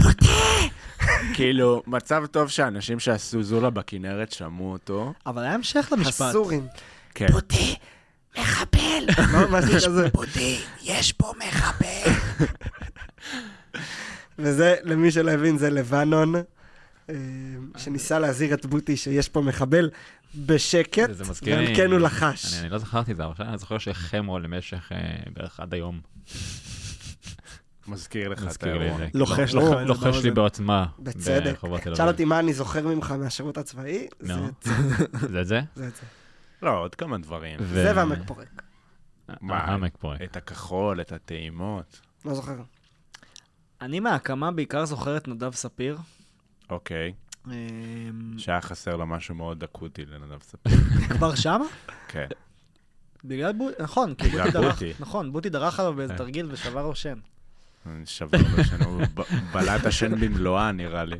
בודי. כאילו, מצב טוב שאנשים שעשו זולה בכנרת שמעו אותו. אבל היה המשך למשפט. הסורים. בודי, מחבל. בודי, יש פה מחבל. וזה, למי שלא הבין, זה לבנון. שניסה להזהיר את בוטי שיש פה מחבל בשקט, גם כן הוא לחש. אני לא זכרתי את זה, אבל אני זוכר שהחמו למשך בערך עד היום. מזכיר לך את האירוע. לוחש לי בעוצמה. בצדק. שאל אותי מה אני זוכר ממך מהשירות הצבאי? זה את זה? זה את זה. לא, עוד כמה דברים. זה והמקפורק. המקפורק. את הכחול, את הטעימות. לא זוכר. אני מהקמה בעיקר זוכר את נדב ספיר. אוקיי. שהיה חסר לה משהו מאוד דקותי לנדב ספיר. כבר שמה? כן. בגלל בוטי, נכון. בגלל בוטי. נכון, בוטי דרך עליו באיזה תרגיל ושבר לו שן. שבר לו שן, הוא בלעת השן במלואה נראה לי.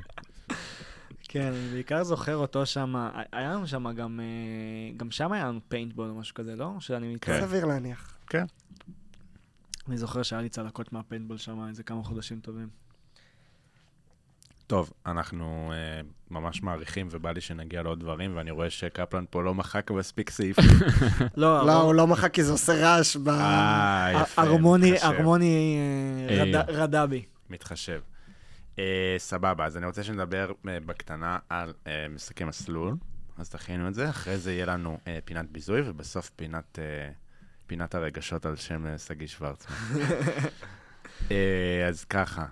כן, בעיקר זוכר אותו שם, היה לנו שם גם שם היה לנו פיינטבול או משהו כזה, לא? שאני מתאר. סביר להניח. כן. אני זוכר שהיה לי צלקות מהפיינטבול שם, איזה כמה חודשים טובים. טוב, אנחנו ממש מעריכים, ובא לי שנגיע לעוד דברים, ואני רואה שקפלן פה לא מחק מספיק סעיף. לא, הוא לא מחק כי זה עושה רעש. ערמוני רדה בי. מתחשב. סבבה, אז אני רוצה שנדבר בקטנה על משחקי מסלול, אז תכינו את זה. אחרי זה יהיה לנו פינת ביזוי, ובסוף פינת הרגשות על שם סגי שוורצמן. אז ככה.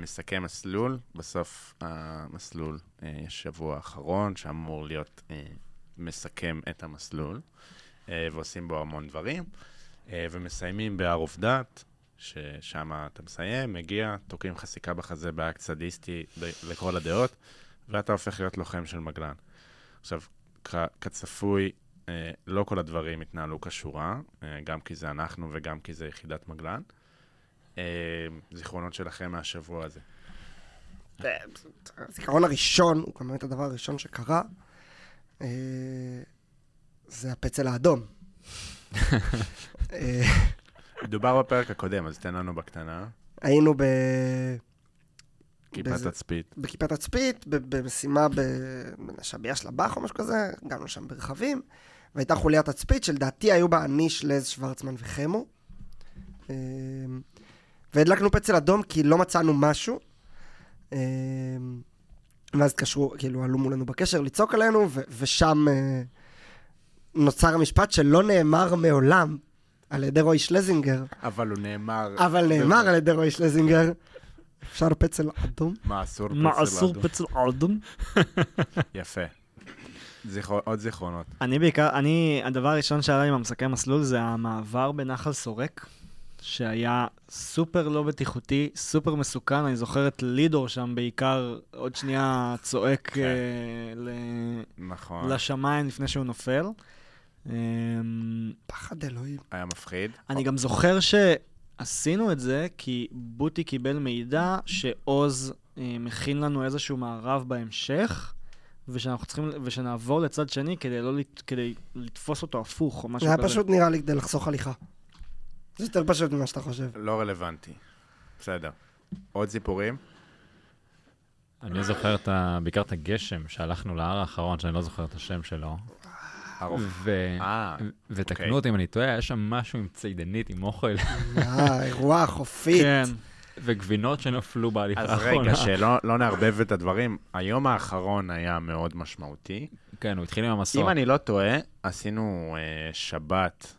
מסכם מסלול, בסוף המסלול יש שבוע האחרון שאמור להיות מסכם את המסלול ועושים בו המון דברים ומסיימים בערוב דת ששם אתה מסיים, מגיע, תוקעים חסיקה בחזה באקט סדיסטי לכל הדעות ואתה הופך להיות לוחם של מגלן. עכשיו, כצפוי לא כל הדברים התנהלו כשורה, גם כי זה אנחנו וגם כי זה יחידת מגלן. זיכרונות שלכם מהשבוע הזה. הזיכרון הראשון הוא באמת הדבר הראשון שקרה, זה הפצל האדום. דובר בפרק הקודם, אז תן לנו בקטנה. היינו בכיפת הצפית. בכיפת הצפית, במשימה בשביעה של הבח או משהו כזה, הגענו שם ברחבים, והייתה חוליית הצפית, שלדעתי היו בה אניש לז שוורצמן וחמו. והדלקנו פצל אדום כי לא מצאנו משהו. ואז התקשרו, כאילו, עלו מולנו בקשר לצעוק עלינו, ושם נוצר המשפט שלא נאמר מעולם על ידי רוי שלזינגר. אבל הוא נאמר. אבל נאמר על ידי רוי שלזינגר. אפשר פצל אדום? מה אסור פצל אדום? יפה. עוד זיכרונות. הדבר הראשון שעלה עם המסקי המסלול זה המעבר בנחל סורק, שהיה סופר לא בטיחותי, סופר מסוכן. אני זוכר את לידור שם בעיקר, עוד שנייה צועק לשמיים לפני שהוא נופל. פחד אלוהים. היה מפחיד. אני גם זוכר שעשינו את זה, כי בוטי קיבל מידע שעוז מכין לנו איזשהו מערב בהמשך, ושנעבור לצד שני כדי לתפוס אותו הפוך או משהו כזה. זה היה פשוט נראה לי כדי לחסוך הליכה. זה יותר פשוט ממה שאתה חושב. לא רלוונטי. בסדר. עוד סיפורים? אני זוכר בעיקר את הגשם שהלכנו להר האחרון, שאני לא זוכר את השם שלו. ותקנו אותי אם אני טועה, היה שם משהו עם צידנית, עם אוכל. אירוע חופית. כן. וגבינות שנפלו בהליכה האחרונה. אז רגע, שלא נערבב את הדברים, היום האחרון היה מאוד משמעותי. כן, הוא התחיל עם המסור. אם אני לא טועה, עשינו שבת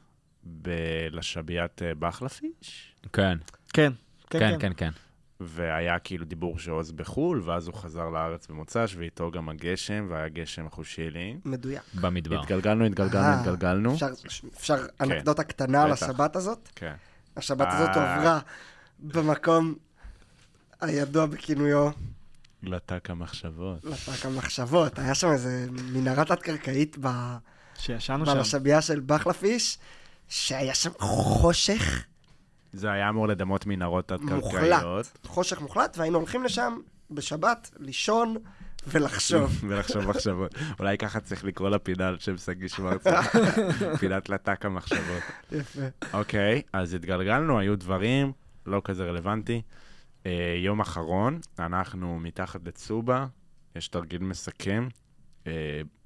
לשביעת בחלפיש. כן. כן. כן, כן, כן. והיה כאילו דיבור שעוז בחול, ואז הוא חזר לארץ במוצ"ש, ואיתו גם הגשם, והיה גשם חושילי. מדויק. במדבר. התגלגלנו. אפשר אנקדוטה קטנה על השבת הזאת? כן. השבת הזאת עוברה במקום הידוע בכינויו לטק המחשבות. היה שם איזה מנהרה תת-קרקעית בשביעה של בחלפיש, שהיה שם חושך. זה היה אמור לדמות מנהרות תת-קרקעיות. חושך מוחלט, והיינו הולכים לשם בשבת לישון ולחשוב. ולחשוב מחשבות. אולי ככה צריך לקרוא לפינה על שם סגי שוורצמן. פינת לטק המחשבות. יפה. אוקיי, אז התגלגלנו, היו דברים לא כזה רלוונטי. יום אחרון, אנחנו מתחת לצובה, יש תרגיל מסכם,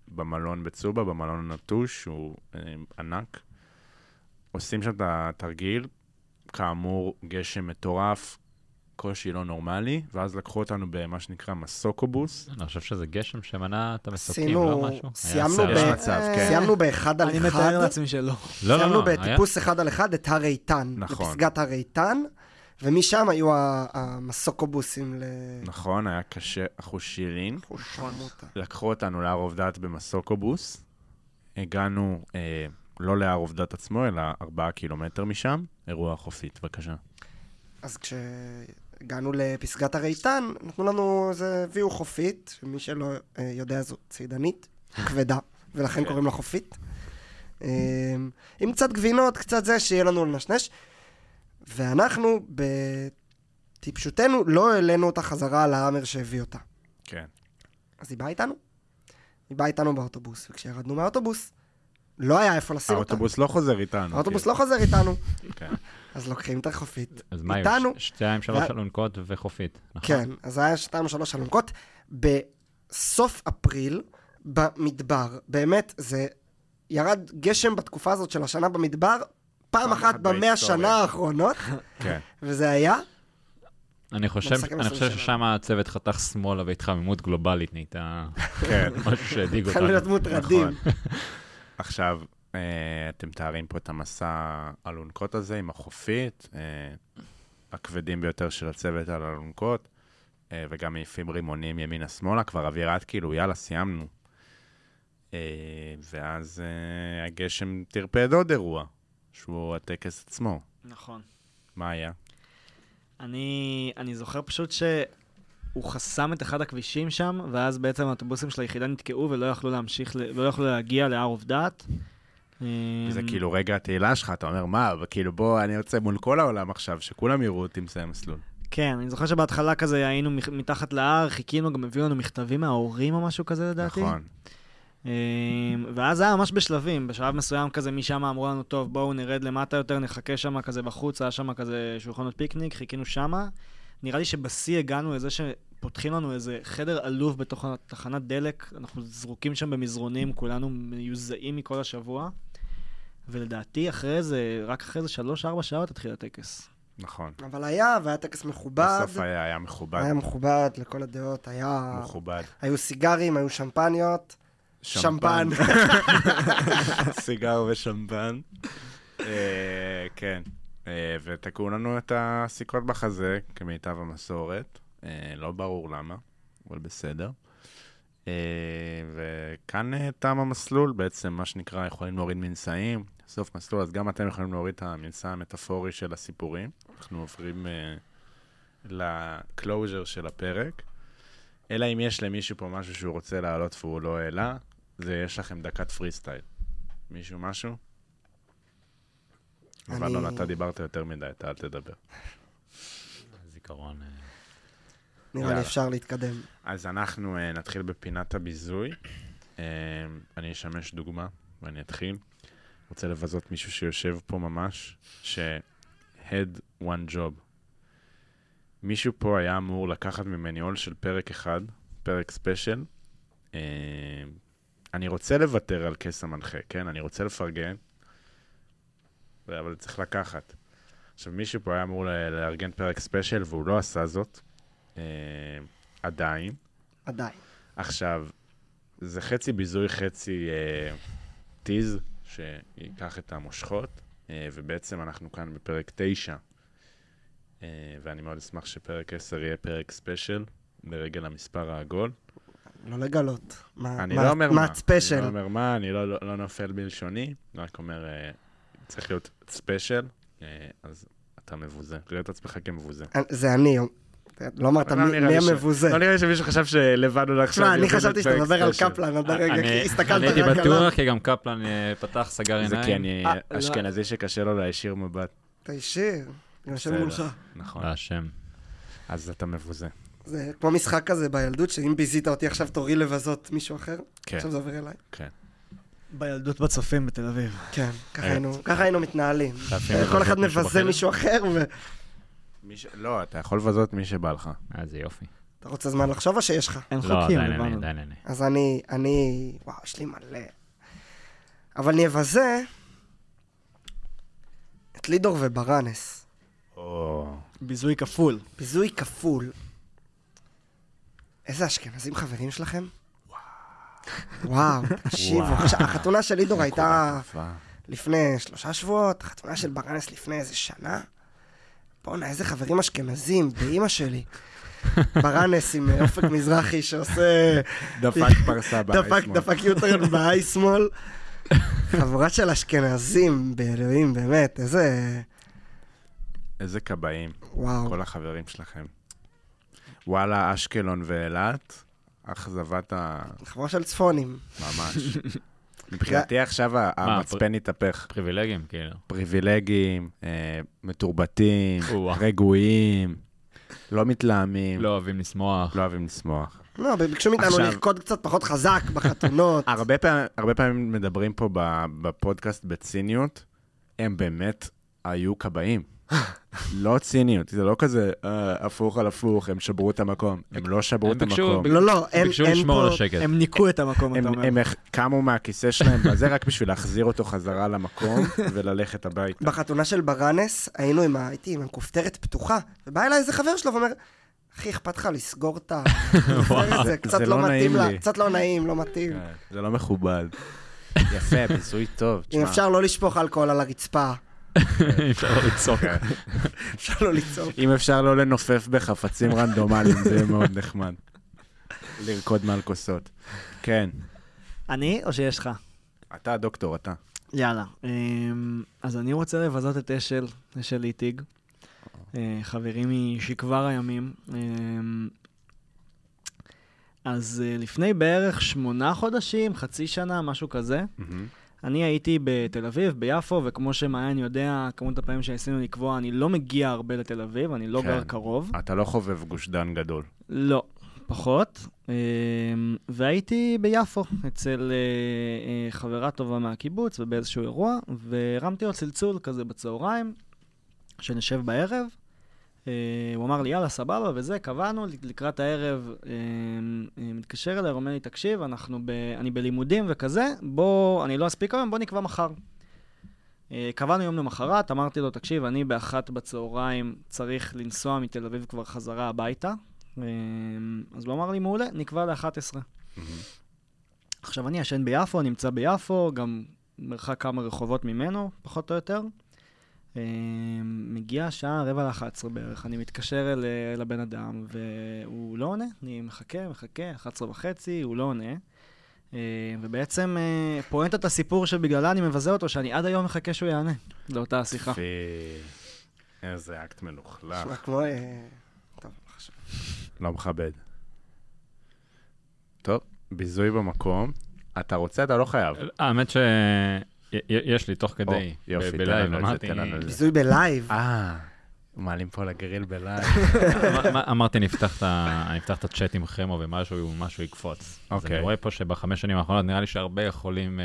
במלון בצובה, במלון נטוש, שהוא ענק. עושים שם את התרגיל, כאמור גשם מטורף, קושי לא נורמלי, ואז לקחו אותנו במה שנקרא מסוקובוס. אני חושב שזה גשם שמנע את המסוקים, לא משהו. סיימנו באחד על אחד. אני מתאר לעצמי שלא. סיימנו בטיפוס אחד על אחד את הר איתן. נכון. לפסגת הר איתן. ומשם היו המסוקובוסים ל... נכון, היה קשה, החושילין. לקחו אותנו להר עובדת במסוקובוס. הגענו, לא להר עובדת עצמו, אלא 4 קילומטר משם. אירוע חופית, בבקשה. אז כשהגענו לפסגת הר איתן, נתנו לנו איזה ויו חופית, מי שלא יודע זו צידנית, כבדה, ולכן קוראים לה חופית. עם קצת גבינות, קצת זה, שיהיה לנו לנשנש. ואנחנו, בטיפשותנו, לא העלינו אותה חזרה על האמר שהביא אותה. כן. אז היא באה איתנו. היא באה איתנו באוטובוס, וכשירדנו מהאוטובוס, לא היה איפה לשים אותה. האוטובוס לא חוזר איתנו. האוטובוס לא חוזר איתנו. כן. אז לוקחים את החופית. אז מה היו? 2-3 אלונקות וחופית. כן, אז היה 2-3 אלונקות. בסוף אפריל, במדבר, באמת, זה ירד גשם בתקופה הזאת של השנה במדבר, פעם אחת ב100 שנה האחרונות, וזה היה? אני חושב ששם הצוות חתך שמאלה והתחממות גלובלית נהייתה משהו שהדיג אותנו. התחלנו לדמות רדים. עכשיו, אתם תארים פה את המסע אלונקות הזה עם החופית, הכבדים ביותר של הצוות על אלונקות, וגם מעיפים רימונים ימינה-שמאלה, כבר אווירת כאילו, יאללה, סיימנו. ואז הגשם תרפד עוד אירוע. שהוא הטקס עצמו. נכון. מה היה? אני זוכר פשוט שהוא חסם את אחד הכבישים שם, ואז בעצם האוטובוסים של היחידה נתקעו ולא יכלו להמשיך, ולא יכלו להגיע להר עובדת. זה כאילו רגע התהילה שלך, אתה אומר, מה? וכאילו בוא, אני יוצא מול כל העולם עכשיו, שכולם יראו אותי מסיים המסלול. כן, אני זוכר שבהתחלה כזה היינו מתחת להר, חיכינו, גם הביאו לנו מכתבים מההורים או משהו כזה לדעתי. נכון. ואז היה ממש בשלבים, בשלב מסוים כזה משם אמרו לנו, טוב, בואו נרד למטה יותר, נחכה שם כזה בחוץ, היה שם כזה שולחנות פיקניק, חיכינו שם. נראה לי שבשיא הגענו לזה שפותחים לנו איזה חדר אלוף בתוך תחנת דלק, אנחנו זרוקים שם במזרונים, כולנו מיוזעים מכל השבוע, ולדעתי אחרי זה, רק אחרי זה 3-4 שעות התחיל הטקס. נכון. אבל היה טקס מכובד. בסוף היה מכובד. היה מכובד לכל הדעות, היה... מכובד. היו סיגרים, היו שמפניות. שמפן. סיגר ושמפן. כן. ותקעו לנו את הסיכות בחזה, כמיטב המסורת. לא ברור למה, אבל בסדר. וכאן תם המסלול, בעצם מה שנקרא, יכולים להוריד מנסאים. סוף מסלול, אז גם אתם יכולים להוריד את המנסא המטאפורי של הסיפורים. אנחנו עוברים לקלוז'ר של הפרק. אלא אם יש למישהו פה משהו שהוא רוצה לעלות והוא לא העלה, זה יש לכם דקת פרי סטייל. מישהו משהו? אבל לא, אתה דיברת יותר מדי, אתה אל תדבר. זיכרון. נראה לי אפשר להתקדם. אז אנחנו נתחיל בפינת הביזוי. אני אשמש דוגמה ואני אתחיל. רוצה לבזות מישהו שיושב פה ממש, ש-had one job. מישהו פה היה אמור לקחת ממני עול של פרק אחד, פרק ספשייל. אני רוצה לוותר על כס המנחה, כן? אני רוצה לפרגן, אבל צריך לקחת. עכשיו, מישהו פה היה אמור לארגן פרק ספשייל, והוא לא עשה זאת. עדיין. עדיין. עכשיו, זה חצי ביזוי, חצי טיז, שיקח את המושכות, ובעצם אנחנו כאן בפרק 9, ואני מאוד אשמח שפרק 10 יהיה פרק ספשייל, לרגל המספר העגול. לא לגלות. אני לא אומר מה. אני לא אומר מה, אני לא נופל בלשוני, רק אומר, צריך להיות ספשייל, אז אתה מבוזה. תראה את עצמך כמבוזה. זה אני. לא אמרת מי המבוזה. לא נראה לי שמישהו חשב שלבנו לעכשיו. לא, אני חשבתי שאתה מדבר על קפלן, עד הרגע, כי הסתכלת על רגע. אני בטוח, כי גם קפלן פתח, סגר עיניים. זה כי אני אשכנזי שקשה לו להישיר מבט. אתה ישיר, עם השם מולך. נכון. להשם. אז אתה מבוזה. זה כמו משחק כזה בילדות, שאם ביזית אותי עכשיו תורי לבזות מישהו אחר, עכשיו זה עובר אליי. כן. בילדות בצופים בתל אביב. כן, ככה היינו מתנהלים. כל אחד מבזה מישהו אחר ו... לא, אתה יכול לבזות מי שבא לך. אז זה יופי. אתה רוצה זמן לחשוב או שיש לך? אין חוקים, לבנון. אז אני... וואו, יש לי מלא. אבל אני אבזה את לידור וברנס. ביזוי כפול. ביזוי כפול. איזה אשכנזים חברים שלכם? וואו, תקשיבו. החתונה של לידור הייתה לפני 3 שבועות, החתונה של ברנס לפני איזה שנה. בוא'נה, איזה חברים אשכנזים, באמא שלי. ברנס עם אופק מזרחי שעושה... דפק פרסה באי שמאל. דפק יוטרן באי שמאל. חבורת של אשכנזים, באלוהים, באמת, איזה... איזה קבעים. וואו. כל החברים שלכם. וואלה, אשקלון ואלת, אכזבת ה... חבורה של צפונים. ממש. מבחינתי עכשיו המצפן התהפך. פריבילגים, כאילו. פריבילגים, מטורבטים, רגועים, לא מתלהמים. לא אוהבים לשמוח. לא אוהבים לשמוח. לא, ביקשו מאיתנו לרקוד קצת פחות חזק בחתונות. הרבה פעמים מדברים פה בפודקאסט בציניות, הם באמת היו קבעים. לא ציניות, זה לא כזה הפוך על הפוך, הם שברו את המקום. הם לא שברו את המקום. לא, הם ניקו את המקום. הם קמו מהכיסא שלהם, זה רק בשביל להחזיר אותו חזרה למקום וללכת הביתה. בחתונה של ברנס היינו עם הכופתרת פתוחה, ובא אליי איזה חבר שלו ואומר, אחי, אכפת לך לסגור את זה, קצת לא נעים, לא מתאים. זה לא מכובד. יפה, ביזוי טוב. אם אפשר לא לשפוך אלכוהול על הרצפה. אפשר לא ליצור. אם אפשר לא לנופף בחפצים רנדומליים, זה מאוד נחמד. לרקוד מעל כוסות. כן. אני או שיש לך? אתה הדוקטור, אתה. יאללה. אז אני רוצה לבזות את אשל, אשל איטיג. חברים משכבר הימים. אז לפני בערך 8 חודשים, חצי שנה, משהו כזה. אני הייתי בתל אביב, ביפו, וכמו שמעיין יודע, כמות הפעמים שעשינו לקבוע, אני לא מגיע הרבה לתל אביב, אני לא גר קרוב. אתה לא חובב גוש דן גדול. לא. פחות. והייתי ביפו, אצל חברה טובה מהקיבוץ, ובאיזשהו אירוע, והרמתי לו צלצול כזה בצהריים, שנשב בערב. הוא אמר לי, יאללה, סבבה, וזה, קבענו, לקראת הערב, מתקשר אליי, אומר לי, תקשיב, אני בלימודים וכזה, בוא, אני לא אספיק היום, בוא נקבע מחר. קבענו יום למחרת, אמרתי לו, תקשיב, אני באחת בצהריים צריך לנסוע מתל אביב כבר חזרה הביתה, אז הוא אמר לי, מעולה, נקבע ל-11. עכשיו, אני ישן ביפו, נמצא ביפו, גם מרחק כמה רחובות ממנו, פחות או יותר. מגיעה שעה 11:45 בערך, אני מתקשר לבן אדם, והוא לא עונה, אני מחכה, 11:30, הוא לא עונה. ובעצם פואנט את הסיפור שבגללה אני מבזה אותו, שאני עד היום מחכה שהוא יענה לאותה השיחה. איזה אקט מלוכלך. שמה כמו... טוב, לא חשוב. לא מכבד. טוב, ביזוי במקום. אתה רוצה, אתה לא חייב. האמת ש... יש לי תוך כדי, בלייב, אמרתי... ביזוי בלייב? מעלים פה לגריל בלייב. אמרתי, נפתח את הצ'אט עם חמו ומשהו, משהו יקפוץ. אז אני רואה פה שבחמש שנים האחרונות נראה לי שהרבה יכולים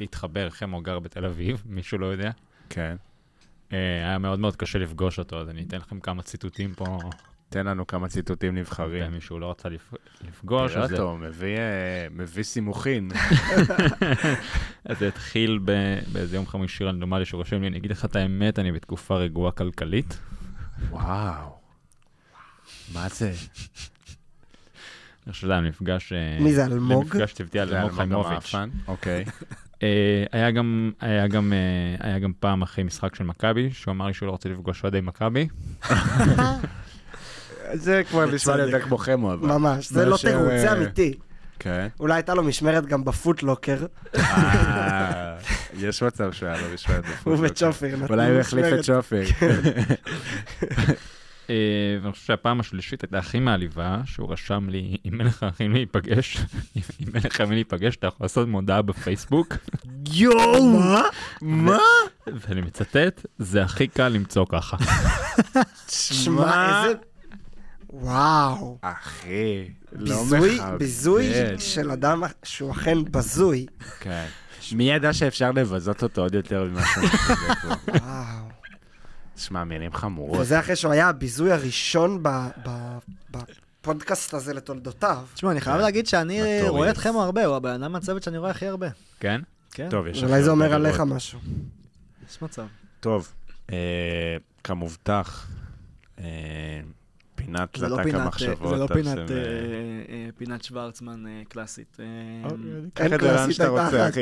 להתחבר. חמו גר בתל אביב, מישהו לא יודע. כן. היה מאוד מאוד קשה לפגוש אותו, אז אני אתן לכם כמה ציטוטים פה. תן לנו כמה ציטוטים נבחרים. מישהו לא רצה לפגוש. תראה אותו, מביא סימוכין. אז זה התחיל באיזה יום חמישי רנדומלי שרושם לי, אני אגיד לך את האמת, אני בתקופה רגועה כלכלית. וואו. מה זה? אני חושב, אני נפגש... מי זה, אלמוג? נפגש צוותי אלמוג חיימוביץ'. אוקיי. היה גם פעם אחרי משחק של מכבי, שהוא אמר לי שהוא לא רוצה לפגוש עדי מכבי. זה כבר נשמע לי יותר כמו חמו, אבל... ממש, זה לא תירוץ אמיתי. כן. אולי הייתה לו משמרת גם בפוטלוקר. יש מצב שהיה לו משמרת בפוטלוקר. הוא בצ'ופר. אולי הוא החליף את צ'ופר. ואני חושב שהפעם השלישית הייתה הכי מעליבה, שהוא רשם לי, אם אין לך הכי להיפגש, אתה יכול לעשות מודעה בפייסבוק. יואו! מה? מה? ואני מצטט, זה הכי קל למצוא ככה. שמע, איזה... וואו. אחי, לא מחבד. ביזוי של אדם שהוא אכן בזוי. כן. מי ידע שאפשר לבזות אותו עוד יותר ממשהו? וואו. תשמע, מילים חמורות. וזה אחרי שהוא היה הביזוי הראשון בפודקאסט הזה לתולדותיו. תשמע, אני חייב להגיד שאני רואה אתכם הרבה, הוא הבענה מצבת שאני רואה הכי הרבה. כן? כן. אולי זה אומר עליך משהו. יש מצב. טוב, כמובטח, פינת לתק המחשבות. זה לא פינת שוורצמן קלאסית. אין קלאסית הייתה אחת.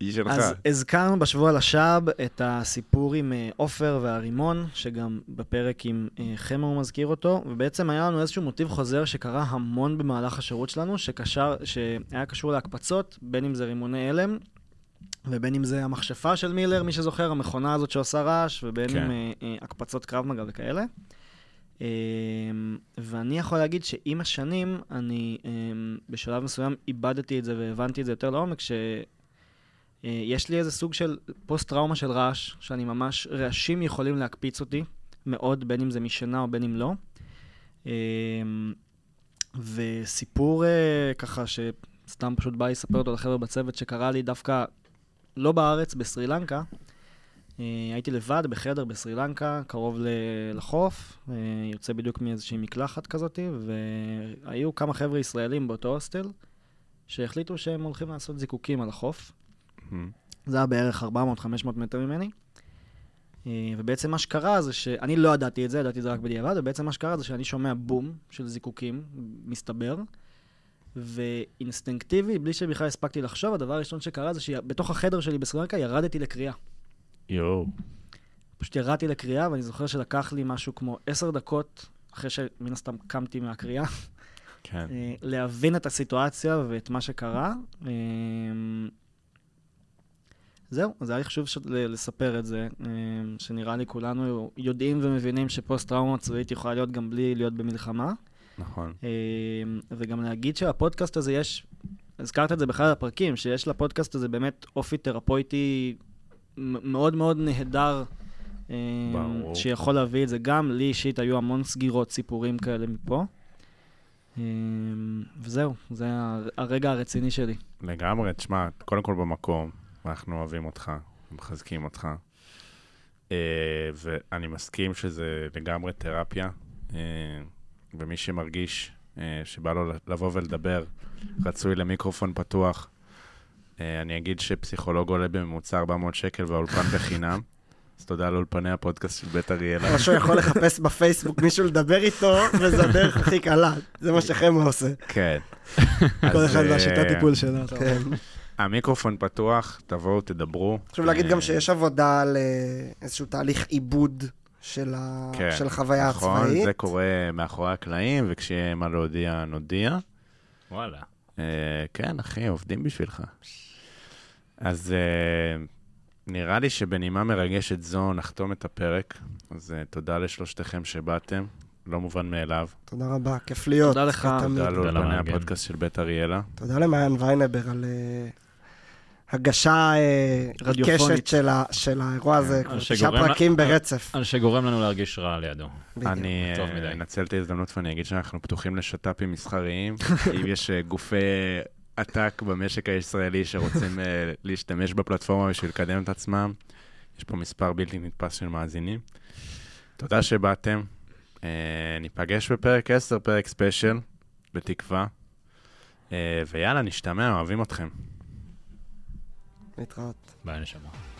היא שלך. אז הזכרנו בשבוע לשאב את הסיפור עם עופר והרימון, שגם בפרק עם חמר הוא מזכיר אותו, ובעצם היה לנו איזשהו מוטיב חוזר שקרה המון במהלך השירות שלנו, שהיה קשור להקפצות, בין אם זה רימוני אלם, ובין אם זה המכשפה של מילר, מי שזוכר, המכונה הזאת שעושה רעש, ובין אם הקפצות קרב מגע וכאלה. ואני יכול להגיד שעם השנים אני בשלב מסוים איבדתי את זה והבנתי את זה יותר לעומק, שיש לי איזה סוג של פוסט-טראומה של רעש, שאני ממש, רעשים יכולים להקפיץ אותי מאוד, בין אם זה משנה או בין אם לא. וסיפור ככה שסתם פשוט בא לספר אותו לחבר בצוות, שקרה לי דווקא לא בארץ, בסרילנקה, הייתי לבד בחדר בסרילנקה, קרוב לחוף, יוצא בדיוק מאיזושהי מקלחת כזאת, והיו כמה חבר'ה ישראלים באותו הוסטל, שהחליטו שהם הולכים לעשות זיקוקים על החוף. זה היה בערך 400-500 מטר ממני. ובעצם מה שקרה זה שאני לא ידעתי את זה, ידעתי את זה רק בדיעבד, ובעצם מה שקרה זה שאני שומע בום של זיקוקים, מסתבר, ואינסטינקטיבי, בלי שבכלל הספקתי לחשוב, הדבר הראשון שקרה זה שבתוך החדר שלי בסרילנקה ירדתי לקריאה. יואו. פשוט ירדתי לקריאה, ואני זוכר שלקח לי משהו כמו 10 דקות, אחרי שמן הסתם קמתי מהקריאה, כן. להבין את הסיטואציה ואת מה שקרה. זהו, אז היה לי חשוב לספר את זה, שנראה לי כולנו יודעים ומבינים שפוסט טראומה צבאית יכולה להיות גם בלי להיות במלחמה. נכון. וגם להגיד שהפודקאסט הזה יש, הזכרת את זה באחד הפרקים, שיש לפודקאסט הזה באמת אופי תרפויטי, מאוד מאוד נהדר, שיכול להביא את זה. גם לי אישית היו המון סגירות סיפורים כאלה מפה, וזהו, זה הרגע הרציני שלי. לגמרי, תשמע, קודם כל במקום, אנחנו אוהבים אותך, מחזקים אותך, ואני מסכים שזה לגמרי תרפיה, ומי שמרגיש שבא לו לבוא ולדבר, רצוי למיקרופון פתוח. אני אגיד שפסיכולוג עולה בממוצע 400 שקל והאולפן בחינם, אז תודה על אולפני הפודקאסט של בית אריאלה. משהו יכול לחפש בפייסבוק מישהו לדבר איתו, וזה הדרך הכי קלה. זה מה שחמה עושה. כן. כל אחד והשיטת טיפול שלה. כן. המיקרופון פתוח, תבואו, תדברו. חשוב להגיד גם שיש עבודה על איזשהו תהליך עיבוד של החוויה הצבאית. נכון, זה קורה מאחורי הקלעים, וכשיהיה מה להודיע, נודיע. וואלה. כן, אחי, עובדים בשבילך. אז נראה לי שבנימה מרגשת זו נחתום את הפרק, אז תודה לשלושתכם שבאתם, לא מובן מאליו. תודה רבה, כיף להיות. תודה לך. תודה לאולפני הפודקאסט של בית אריאלה. תודה למעיין ויינבר על הגשה רדיופונית של האירוע הזה, כבר 9 פרקים ברצף. שגורם לנו להרגיש רע לידו. אני אנצל את ההזדמנות ואני אגיד שאנחנו פתוחים לשת"פים מסחריים, אם יש גופי עתק במשק הישראלי שרוצים להשתמש בפלטפורמה בשביל לקדם את עצמם. יש פה מספר בלתי נתפס של מאזינים. תודה שבאתם. ניפגש בפרק 10, פרק ספיישל, בתקווה. ויאללה, נשתמע, אוהבים אתכם. להתראות. ביי, נשמע.